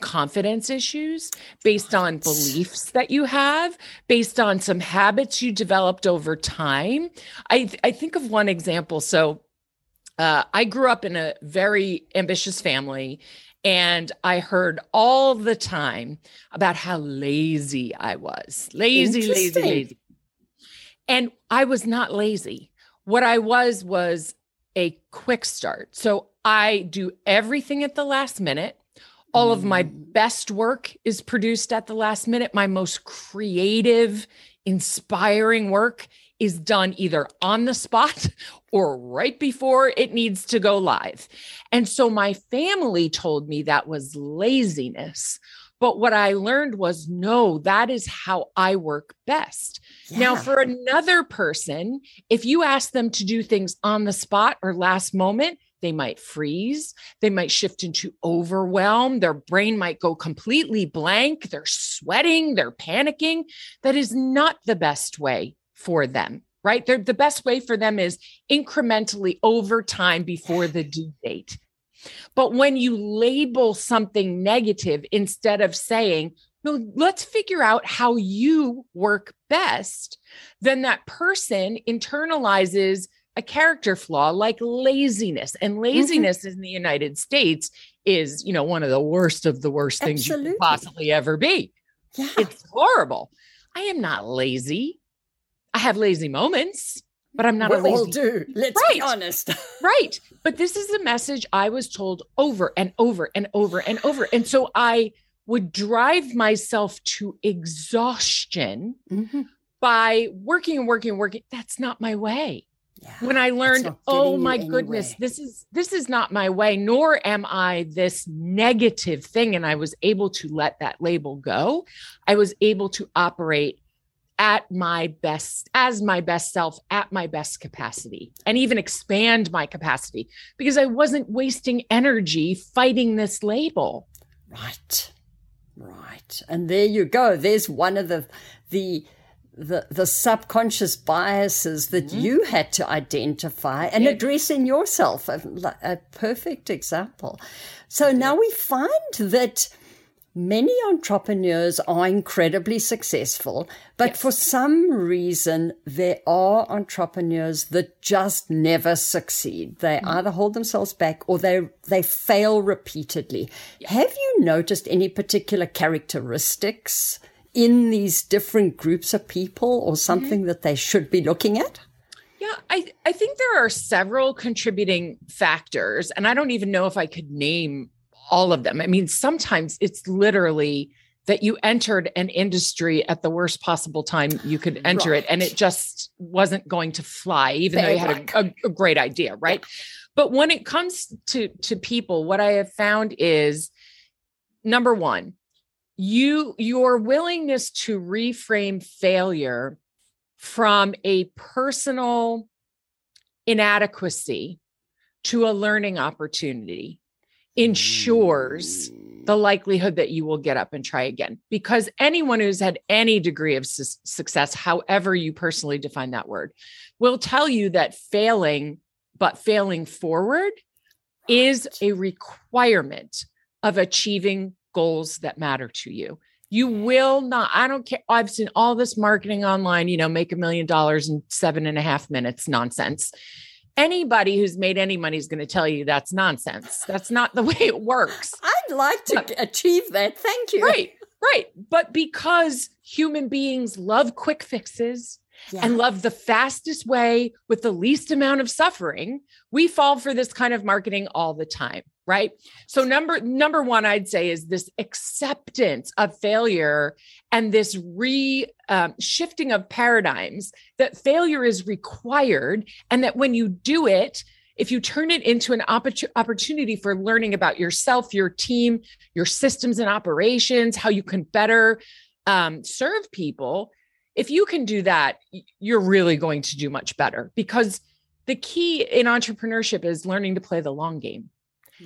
confidence issues, based on beliefs that you have, based on some habits you developed over time. I, I think of one example. So Uh, I grew up in a very ambitious family, and I heard all the time about how lazy I was. Lazy, lazy, lazy. And I was not lazy. What I was was a quick start. So I do everything at the last minute. All of my best work is produced at the last minute. My most creative, inspiring work is done either on the spot or right before it needs to go live. And so my family told me that was laziness. But what I learned was, no, that is how I work best. Yeah. Now, for another person, if you ask them to do things on the spot or last moment, they might freeze. They might shift into overwhelm. Their brain might go completely blank. They're sweating. They're panicking. That is not the best way for them, right? They're, the best way for them is incrementally over time before the due date. But when you label something negative instead of saying, no, let's figure out how you work best, then that person internalizes a character flaw like laziness. And laziness mm-hmm. in the United States is, you know, one of the worst of the worst things Absolutely. You could possibly ever be. Yeah. It's horrible. I am not lazy. I have lazy moments, but I'm not we a lazy. We all do. Let's right. be honest. right. But this is the message I was told over and over and over and over. And so I would drive myself to exhaustion mm-hmm. by working and working and working. That's not my way. Yeah, when I learned, oh my goodness, way. this is, this is not my way, nor am I this negative thing. And I was able to let that label go. I was able to operate at my best, as my best self, at my best capacity, and even expand my capacity, because I wasn't wasting energy fighting this label. Right. Right. And there you go. There's one of the, the, the, the subconscious biases that mm-hmm. you had to identify and address in yourself. A, a perfect example. So okay. Now we find that many entrepreneurs are incredibly successful, but yes. for some reason, there are entrepreneurs that just never succeed. They mm. either hold themselves back or they they fail repeatedly. Yes. Have you noticed any particular characteristics in these different groups of people or something mm-hmm. that they should be looking at? Yeah, I, I think there are several contributing factors, and I don't even know if I could name all of them. I mean, sometimes it's literally that you entered an industry at the worst possible time you could enter right. it, and it just wasn't going to fly, even Fair though you luck. had a, a, a great idea, right? Yeah. But when it comes to, to people, what I have found is, number one, you your willingness to reframe failure from a personal inadequacy to a learning opportunity ensures the likelihood that you will get up and try again, because anyone who's had any degree of su- success, however you personally define that word, will tell you that failing, but failing forward, is a requirement of achieving goals that matter to you. You will not, I don't care. I've seen all this marketing online, you know, make a million dollars in seven and a half minutes nonsense. Anybody who's made any money is going to tell you that's nonsense. That's not the way it works. I'd like to but, achieve that. Thank you. Right, right. But because human beings love quick fixes yeah. and love the fastest way with the least amount of suffering, we fall for this kind of marketing all the time, right? So number number one, I'd say, is this acceptance of failure and this re um, shifting of paradigms that failure is required, and that when you do it, if you turn it into an oppor- opportunity for learning about yourself, your team, your systems and operations, how you can better um, serve people, if you can do that, you're really going to do much better, because the key in entrepreneurship is learning to play the long game.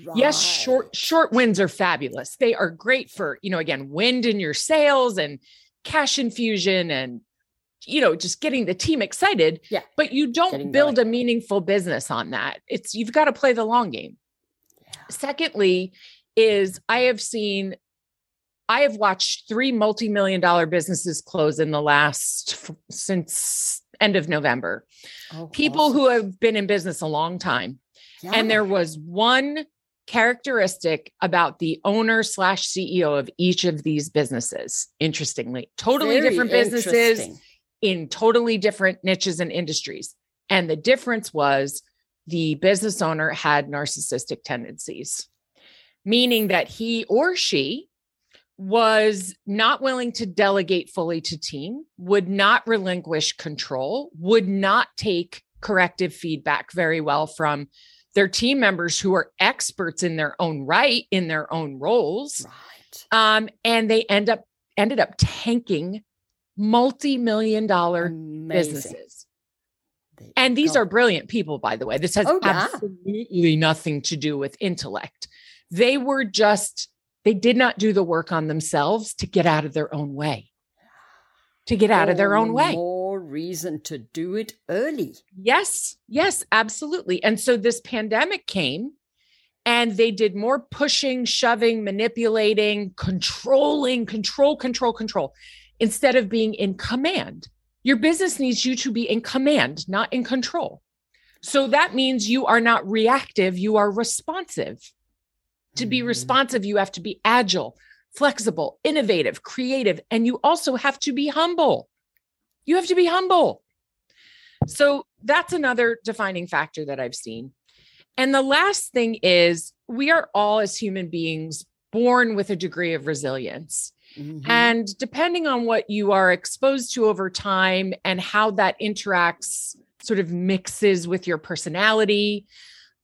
Right. Yes, short short wins are fabulous. They are great for, you know, again, wind in your sails and cash infusion and, you know, just getting the team excited. Yeah. But you don't getting build going. a meaningful business on that. It's, you've got to play the long game. Yeah. Secondly, is I have seen, I have watched three multi-million dollar businesses close in the last, since end of November. Oh, People awesome. who have been in business a long time. Yeah. And there was one characteristic about the owner slash C E O of each of these businesses. Interestingly, totally Very different businesses in totally different niches and industries. And the difference was the business owner had narcissistic tendencies, meaning that he or she was not willing to delegate fully to team, would not relinquish control, would not take corrective feedback very well from their team members who are experts in their own right, in their own roles. Right. Um, and they end up, ended up tanking multi-million dollar Amazing. businesses. They and these are brilliant people, by the way. This has oh, absolutely wow. nothing to do with intellect. They were just, they did not do the work on themselves to get out of their own way, to get out oh, of their own way. More reason to do it early. Yes, yes, absolutely. And so this pandemic came and they did more pushing, shoving, manipulating, controlling, control, control, control, instead of being in command. Your business needs you to be in command, not in control. So that means you are not reactive, you are responsive. To be responsive, you have to be agile, flexible, innovative, creative, and you also have to be humble. You have to be humble. So that's another defining factor that I've seen. And the last thing is, we are all, as human beings, born with a degree of resilience. Mm-hmm. And depending on what you are exposed to over time and how that interacts, sort of mixes with your personality,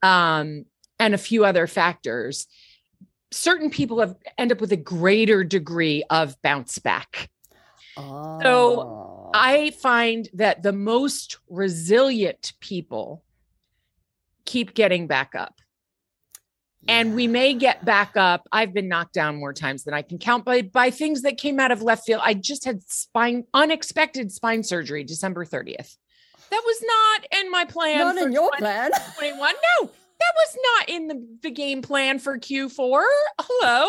um, and a few other factors, certain people have end up with a greater degree of bounce back. Oh. So I find that the most resilient people keep getting back up. And we may get back up. I've been knocked down more times than I can count by, by things that came out of left field. I just had spine, unexpected spine surgery, December thirtieth. That was not in my plan. Not in your plan. twenty-one. No, that was not in the, the game plan for Q four. Hello.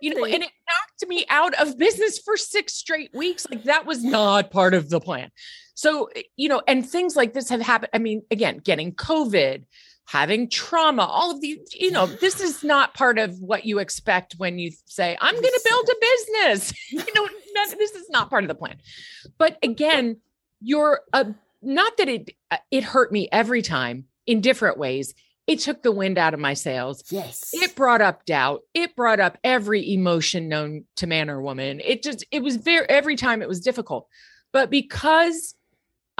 You know, and it knocked me out of business for six straight weeks. Like that was not part of the plan. So, you know, and things like this have happened. I mean, again, getting COVID, having trauma, all of these, you know, this is not part of what you expect when you say, I'm going to build a business. You know, this is not part of the plan. But again, you're a, not that it, it hurt me every time in different ways. It took the wind out of my sails. Yes. It brought up doubt. It brought up every emotion known to man or woman. It just, it was very, every time it was difficult, but because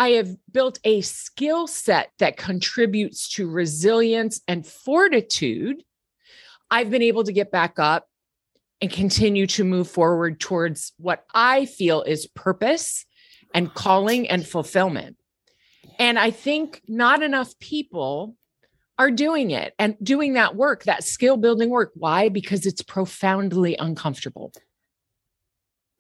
I have built a skill set that contributes to resilience and fortitude, I've been able to get back up and continue to move forward towards what I feel is purpose and calling and fulfillment. And I think not enough people are doing it and doing that work, that skill building work. Why? Because it's profoundly uncomfortable.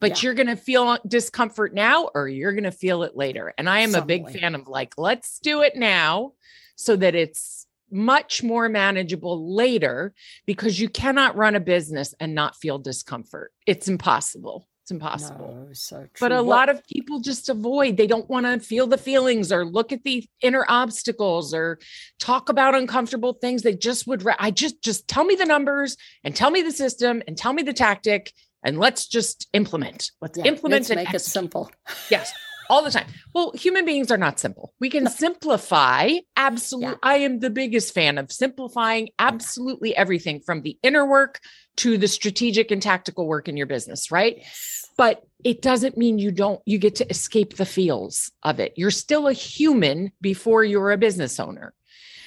But yeah. You're going to feel discomfort now, or you're going to feel it later. And I am Some a big way. fan of like, let's do it now so that it's much more manageable later, because you cannot run a business and not feel discomfort. It's impossible. It's impossible. No, so true. But a what? lot of people just avoid. They don't want to feel the feelings or look at the inner obstacles or talk about uncomfortable things. They just would, ra- I just, just tell me the numbers and tell me the system and tell me the tactic. And let's just implement. Let's yeah, implement let's and make execute. It simple. Yes, all the time. Well, human beings are not simple. We can no. simplify. Absolutely. Yeah. I am the biggest fan of simplifying absolutely everything from the inner work to the strategic and tactical work in your business, right? Yes. But it doesn't mean you don't, you get to escape the feels of it. You're still a human before you're a business owner.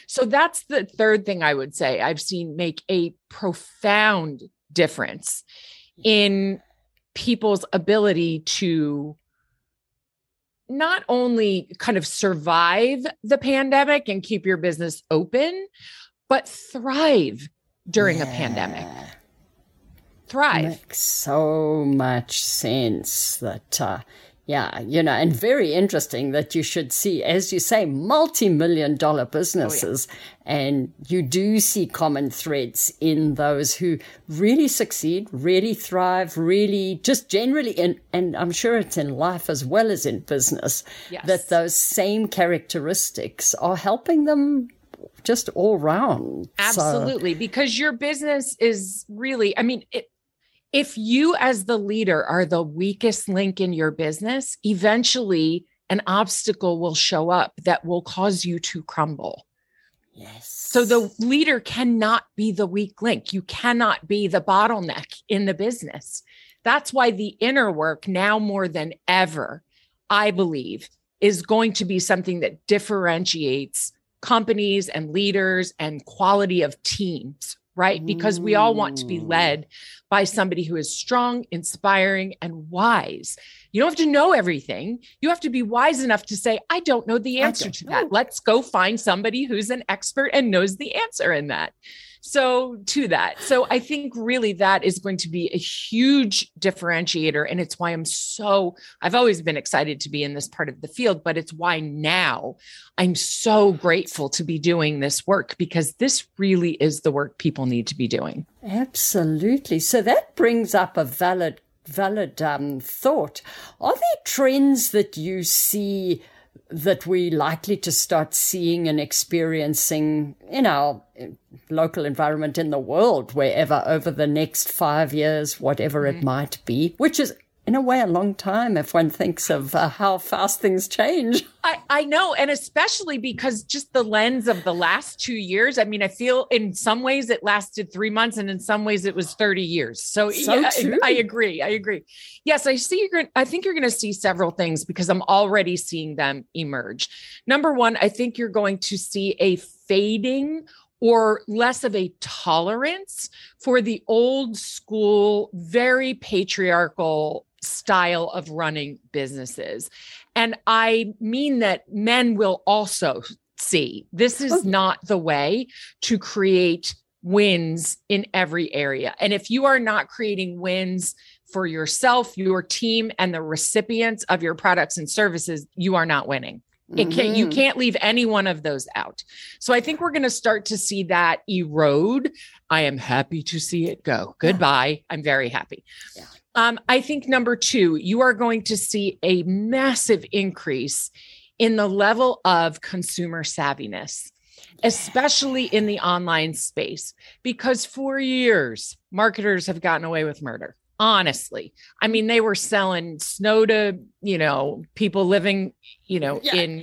So that's the third thing I would say I've seen make a profound difference in people's ability to not only kind of survive the pandemic and keep your business open, but thrive during yeah. a pandemic. Thrive. Makes so much sense that, uh, yeah, you know, and very interesting that you should see, as you say, multi-million dollar businesses. Oh, yeah. And you do see common threads in those who really succeed, really thrive, really just generally, in, and I'm sure it's in life as well as in business, yes. that those same characteristics are helping them just all round. Absolutely, so. Because your business is really, I mean, it, if you as the leader are the weakest link in your business, eventually an obstacle will show up that will cause you to crumble. Yes. So the leader cannot be the weak link. You cannot be the bottleneck in the business. That's why the inner work now more than ever, I believe, is going to be something that differentiates companies and leaders and quality of teams, right? Because we all want to be led by somebody who is strong, inspiring, and wise. You don't have to know everything. You have to be wise enough to say, I don't know the answer to that. Know. Let's go find somebody who's an expert and knows the answer in that. So to that. So I think really that is going to be a huge differentiator. And it's why I'm so, I've always been excited to be in this part of the field, but it's why now I'm so grateful to be doing this work, because this really is the work people need to be doing. Absolutely. So that brings up a valid valid um, thought. Are there trends that you see that we're likely to start seeing and experiencing in our local environment, in the world, wherever, over the next five years, whatever mm-hmm. it might be, which is in a way a long time if one thinks of uh, how fast things change? I, I know. And especially because just the lens of the last two years, I mean, I feel in some ways it lasted three months and in some ways it was thirty years. So, so yeah, I, I agree. I agree. Yes. I see. You're, I think you're going to see several things because I'm already seeing them emerge. Number one, I think you're going to see a fading or less of a tolerance for the old school, very patriarchal style of running businesses. And I mean that men will also see this is not the way to create wins in every area. And if you are not creating wins for yourself, your team, and the recipients of your products and services, you are not winning. It can, you can't leave any one of those out. So I think we're going to start to see that erode. I am happy to see it go. Goodbye. I'm very happy. Yeah. Um, I think number two, you are going to see a massive increase in the level of consumer savviness, especially in the online space, because for years, marketers have gotten away with murder. Honestly, I mean, they were selling snow to, you know, people living, you know, yeah. in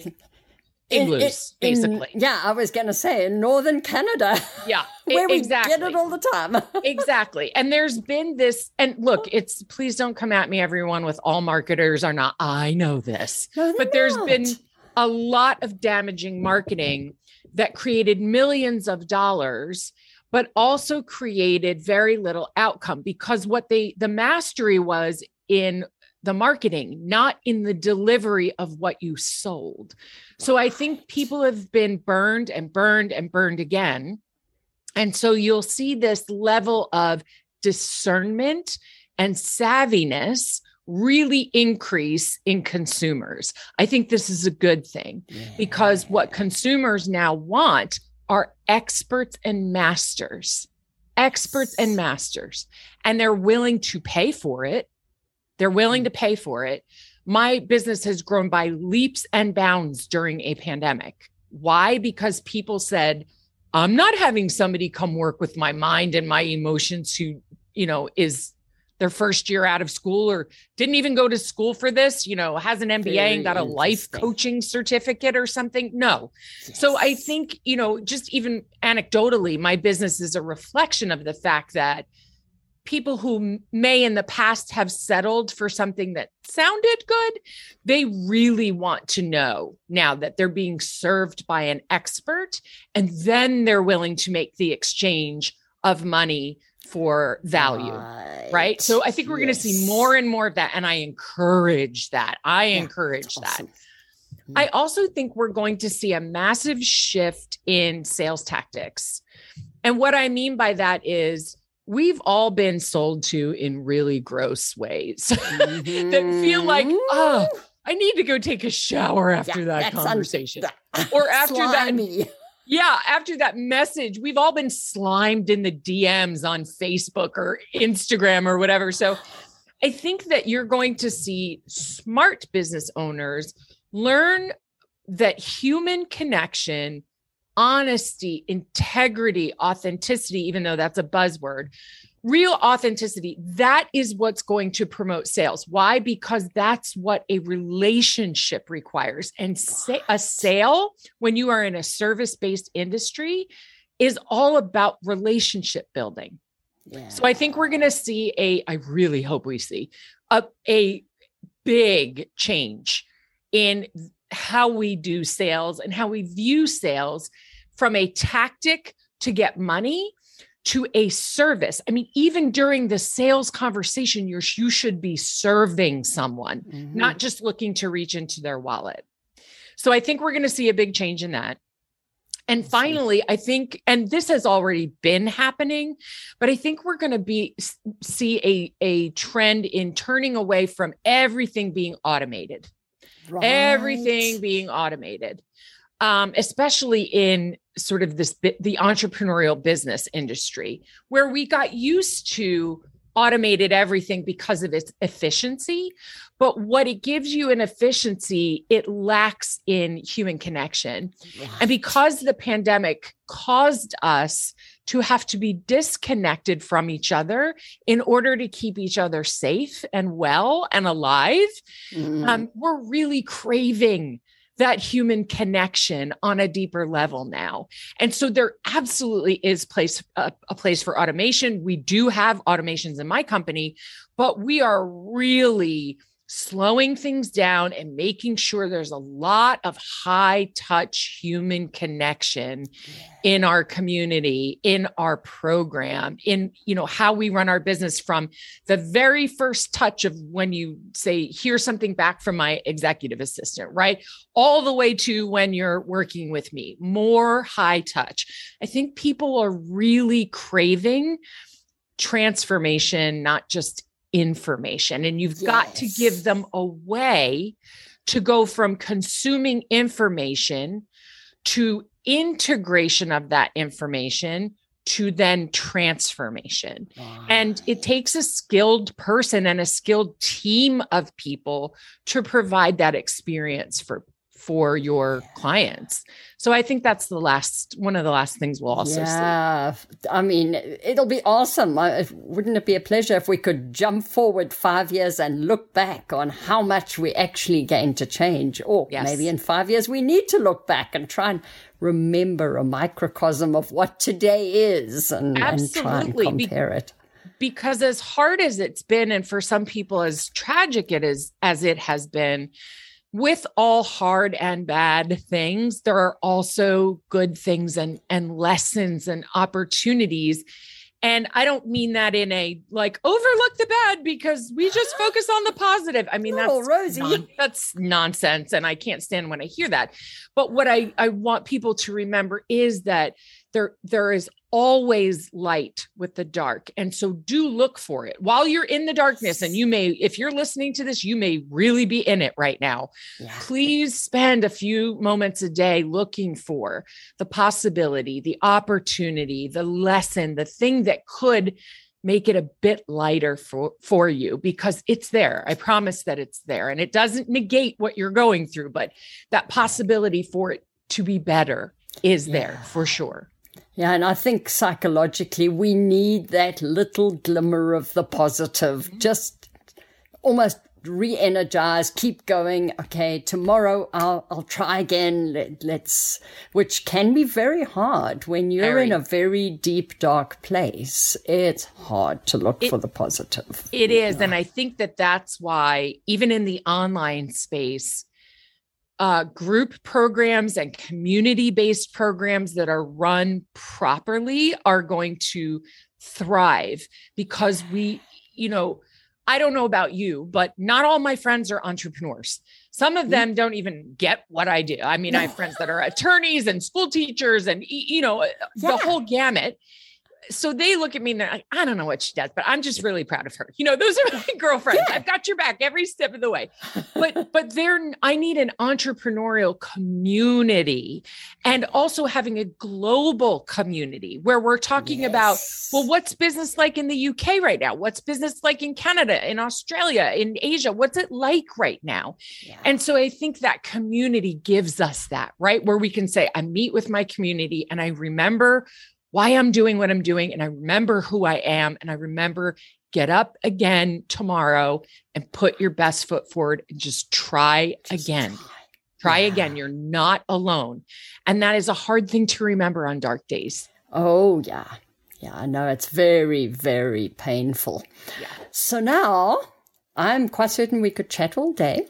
igloos, in, in, basically. In, yeah, I was going to say in northern Canada. Yeah, where exactly. we get it all the time. Exactly. And there's been this, and look, it's, please don't come at me, everyone, with all marketers are not, I know this, no, but there's not. been a lot of damaging marketing that created millions of dollars but also created very little outcome because what they, the mastery was in the marketing, not in the delivery of what you sold. So I think people have been burned and burned and burned again. And so you'll see this level of discernment and savviness really increase in consumers. I think this is a good thing yeah. because what consumers now want are experts and masters, experts and masters, and they're willing to pay for it. They're willing to pay for it. My business has grown by leaps and bounds during a pandemic. Why? Because people said, I'm not having somebody come work with my mind and my emotions who, you know, is their first year out of school or didn't even go to school for this, you know, has an M B A Very and got a life coaching certificate or something. No. Yes. So I think, you know, just even anecdotally, my business is a reflection of the fact that people who may in the past have settled for something that sounded good, they really want to know now that they're being served by an expert, and then they're willing to make the exchange of money for value, right. right? So I think we're yes. going to see more and more of that. And I encourage that. I yeah, encourage awesome. that. Mm-hmm. I also think we're going to see a massive shift in sales tactics. And what I mean by that is we've all been sold to in really gross ways mm-hmm. that feel like, oh, I need to go take a shower after yeah, that conversation un- or after slimy. that. Yeah. After that message, we've all been slimed in the D Ms on Facebook or Instagram or whatever. So I think that you're going to see smart business owners learn that human connection, honesty, integrity, authenticity, even though that's a buzzword, real authenticity, that is what's going to promote sales. Why? Because that's what a relationship requires. And sa- a sale, when you are in a service-based industry, is all about relationship building. Yeah. So I think we're going to see a, I really hope we see a, a big change in how we do sales and how we view sales from a tactic to get money to a service. I mean, even during the sales conversation, you're, you should be serving someone, mm-hmm. not just looking to reach into their wallet. So I think we're going to see a big change in that. And That's finally, nice. I think, and this has already been happening, but I think we're going to be see a, a trend in turning away from everything being automated, right. everything being automated, um, especially in sort of this, the entrepreneurial business industry where we got used to automated everything because of its efficiency, but what it gives you in efficiency, it lacks in human connection. Yeah. And because the pandemic caused us to have to be disconnected from each other in order to keep each other safe and well and alive, mm. um, we're really craving that human connection on a deeper level now. And so there absolutely is place uh, a place for automation. We do have automations in my company, but we are really slowing things down and making sure there's a lot of high touch human connection in our community, in our program, in, you know, how we run our business from the very first touch of when you say, here's something back from my executive assistant, right? All the way to when you're working with me, more high touch. I think people are really craving transformation, not just information. And you've yes. got to give them a way to go from consuming information to integration of that information to then transformation. Wow. And it takes a skilled person and a skilled team of people to provide that experience for for your clients. So I think that's the last, one of the last things we'll also yeah. see. I mean, it'll be awesome. Wouldn't it be a pleasure if we could jump forward five years and look back on how much we actually gained to change? Or yes. maybe in five years, we need to look back and try and remember a microcosm of what today is and, and try and compare be- it. Because as hard as it's been, and for some people as tragic it is, as it has been, with all hard and bad things, there are also good things and, and lessons and opportunities. And I don't mean that in a like overlook the bad because we just focus on the positive. I mean, that's, rosy. Non- that's nonsense. And I can't stand when I hear that. But what I, I want people to remember is that there, there is always light with the dark. And so do look for it while you're in the darkness. And you may, if you're listening to this, you may really be in it right now. Yeah. Please spend a few moments a day looking for the possibility, the opportunity, the lesson, the thing that could make it a bit lighter for, for you, because it's there. I promise that it's there. And it doesn't negate what you're going through, but that possibility for it to be better is there yeah. for sure. Yeah, and I think psychologically we need that little glimmer of the positive, just almost re-energize, keep going. Okay, tomorrow I'll I'll try again. Let, let's, which can be very hard when you're very. in a very deep, dark place. It's hard to look it, for the positive. It is, know. And I think that that's why even in the online space, Uh, group programs and community-based programs that are run properly are going to thrive because we, you know, I don't know about you, but not all my friends are entrepreneurs. Some of them don't even get what I do. I mean, no. I have friends that are attorneys and school teachers and, you know, yeah. the whole gamut. So they look at me and they're like, I don't know what she does, but I'm just really proud of her. You know, those are my girlfriends. Yeah. I've got your back every step of the way. But but they're, I need an entrepreneurial community and also having a global community where we're talking yes. about, well, what's business like in the U K right now? What's business like in Canada, in Australia, in Asia? What's it like right now? Yeah. And so I think that community gives us that, right? Where we can say, I meet with my community and I remember why I'm doing what I'm doing. And I remember who I am. And I remember get up again tomorrow and put your best foot forward and just try again, try yeah. again. You're not alone. And that is a hard thing to remember on dark days. Oh yeah. Yeah. I know it's very, very painful. Yeah. So now I'm quite certain we could chat all day.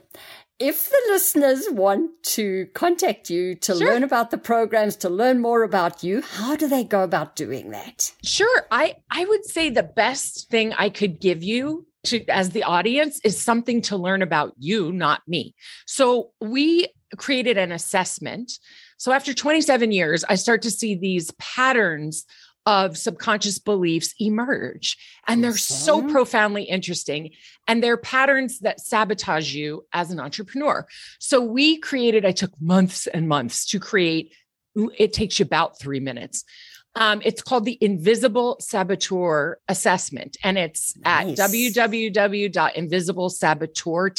If the listeners want to contact you to sure. learn about the programs, to learn more about you, how do they go about doing that? Sure. I, I would say the best thing I could give you to, as the audience is something to learn about you, not me. So we created an assessment. So after twenty-seven years, I start to see these patterns of subconscious beliefs emerge. And they're so profoundly interesting. And they're patterns that sabotage you as an entrepreneur. So we created, I took months and months to create. It takes you about three minutes. Um, it's called the Invisible Saboteur Assessment. And it's nice. At w w w dot invisible saboteur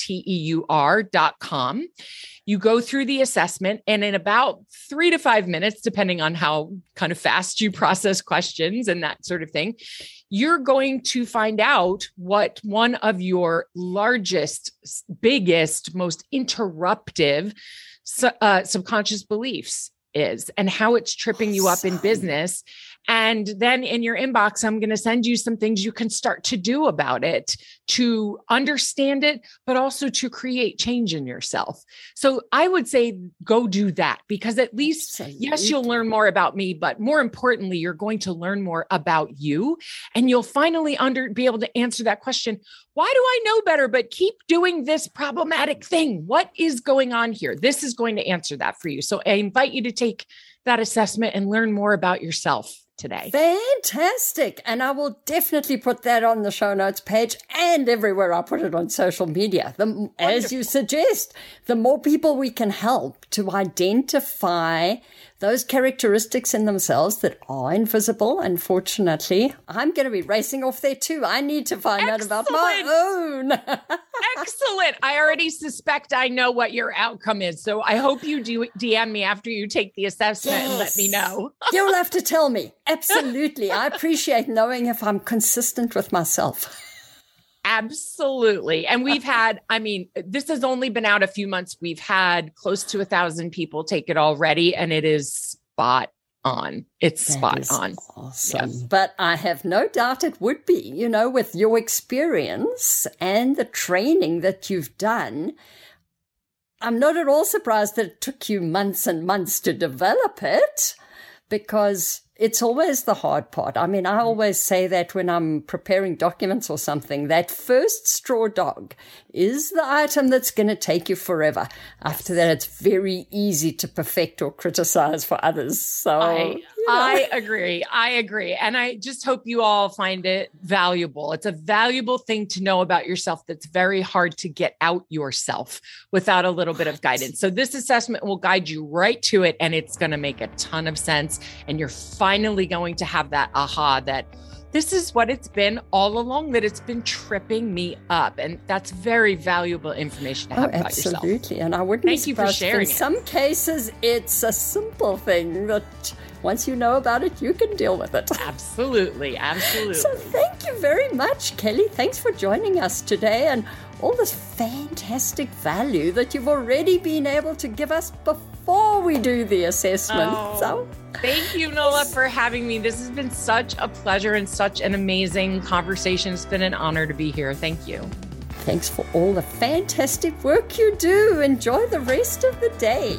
dot com. You go through the assessment, and in about three to five minutes, depending on how kind of fast you process questions and that sort of thing, you're going to find out what one of your largest, biggest, most interruptive uh, subconscious beliefs is and how it's tripping you up in business. And then in your inbox, I'm going to send you some things you can start to do about it, to understand it, but also to create change in yourself. So I would say, go do that, because at least, yes, you'll learn more about me, but more importantly, you're going to learn more about you. And you'll finally under be able to answer that question. Why do I know better, but keep doing this problematic thing? What is going on here? This is going to answer that for you. So I invite you to take that assessment and learn more about yourself today. Fantastic. And I will definitely put that on the show notes page and everywhere I put it on social media. The, as you suggest, the more people we can help to identify those characteristics in themselves that are invisible, unfortunately. I'm going to be racing off there too. I need to find Excellent. out about my own. Excellent. I already suspect I know what your outcome is. So I hope you do D M me after you take the assessment yes. and let me know. You'll have to tell me. Absolutely. I appreciate knowing if I'm consistent with myself. Absolutely. And we've had, I mean, this has only been out a few months. We've had close to a thousand people take it already, and it is spot on. It's that spot on. Awesome. Yes. But I have no doubt it would be, you know, with your experience and the training that you've done, I'm not at all surprised that it took you months and months to develop it, because it's always the hard part. I mean, I always say that when I'm preparing documents or something, that first straw dog is the item that's going to take you forever. After that, it's very easy to perfect or criticize for others. So I, you know. I agree. I agree. And I just hope you all find it valuable. It's a valuable thing to know about yourself that's very hard to get out yourself without a little bit of guidance. So this assessment will guide you right to it, and it's going to make a ton of sense. And you're finally finally going to have that aha that this is what it's been all along, that it's been tripping me up. And that's very valuable information to have oh, about absolutely. yourself. Absolutely. And I wouldn't Thank be you for sharing in it. Some cases, it's a simple thing that once you know about it, you can deal with it. Absolutely. Absolutely. So thank you very much, Kelly. Thanks for joining us today and all this fantastic value that you've already been able to give us before we do the assessment. Oh. So thank you, Nola, for having me. This has been such a pleasure and such an amazing conversation. It's been an honor to be here. Thank you. Thanks for all the fantastic work you do. Enjoy the rest of the day.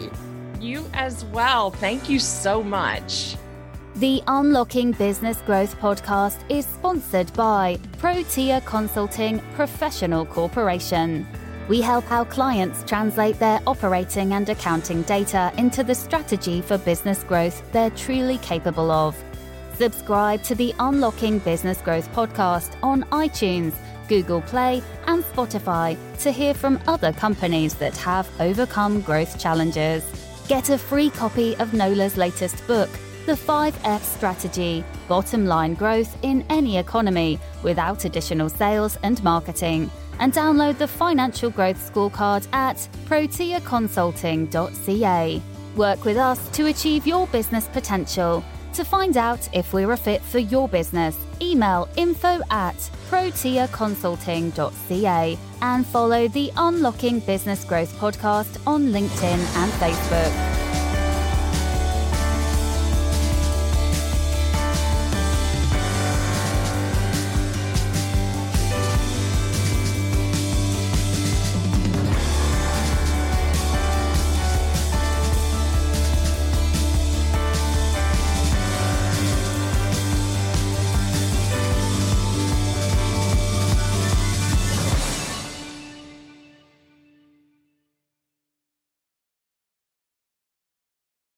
You as well. Thank you so much. The Unlocking Business Growth Podcast is sponsored by Protea Consulting Professional Corporation. We help our clients translate their operating and accounting data into the strategy for business growth they're truly capable of. Subscribe to the Unlocking Business Growth Podcast on iTunes, Google Play, and Spotify to hear from other companies that have overcome growth challenges. Get a free copy of Nola's latest book, The five F Strategy, Bottom Line Growth in Any Economy Without Additional Sales and Marketing, and download the Financial Growth Scorecard at protea consulting dot c a. Work with us to achieve your business potential. To find out if we're a fit for your business, email info at protea consulting dot c a and follow the Unlocking Business Growth Podcast on LinkedIn and Facebook.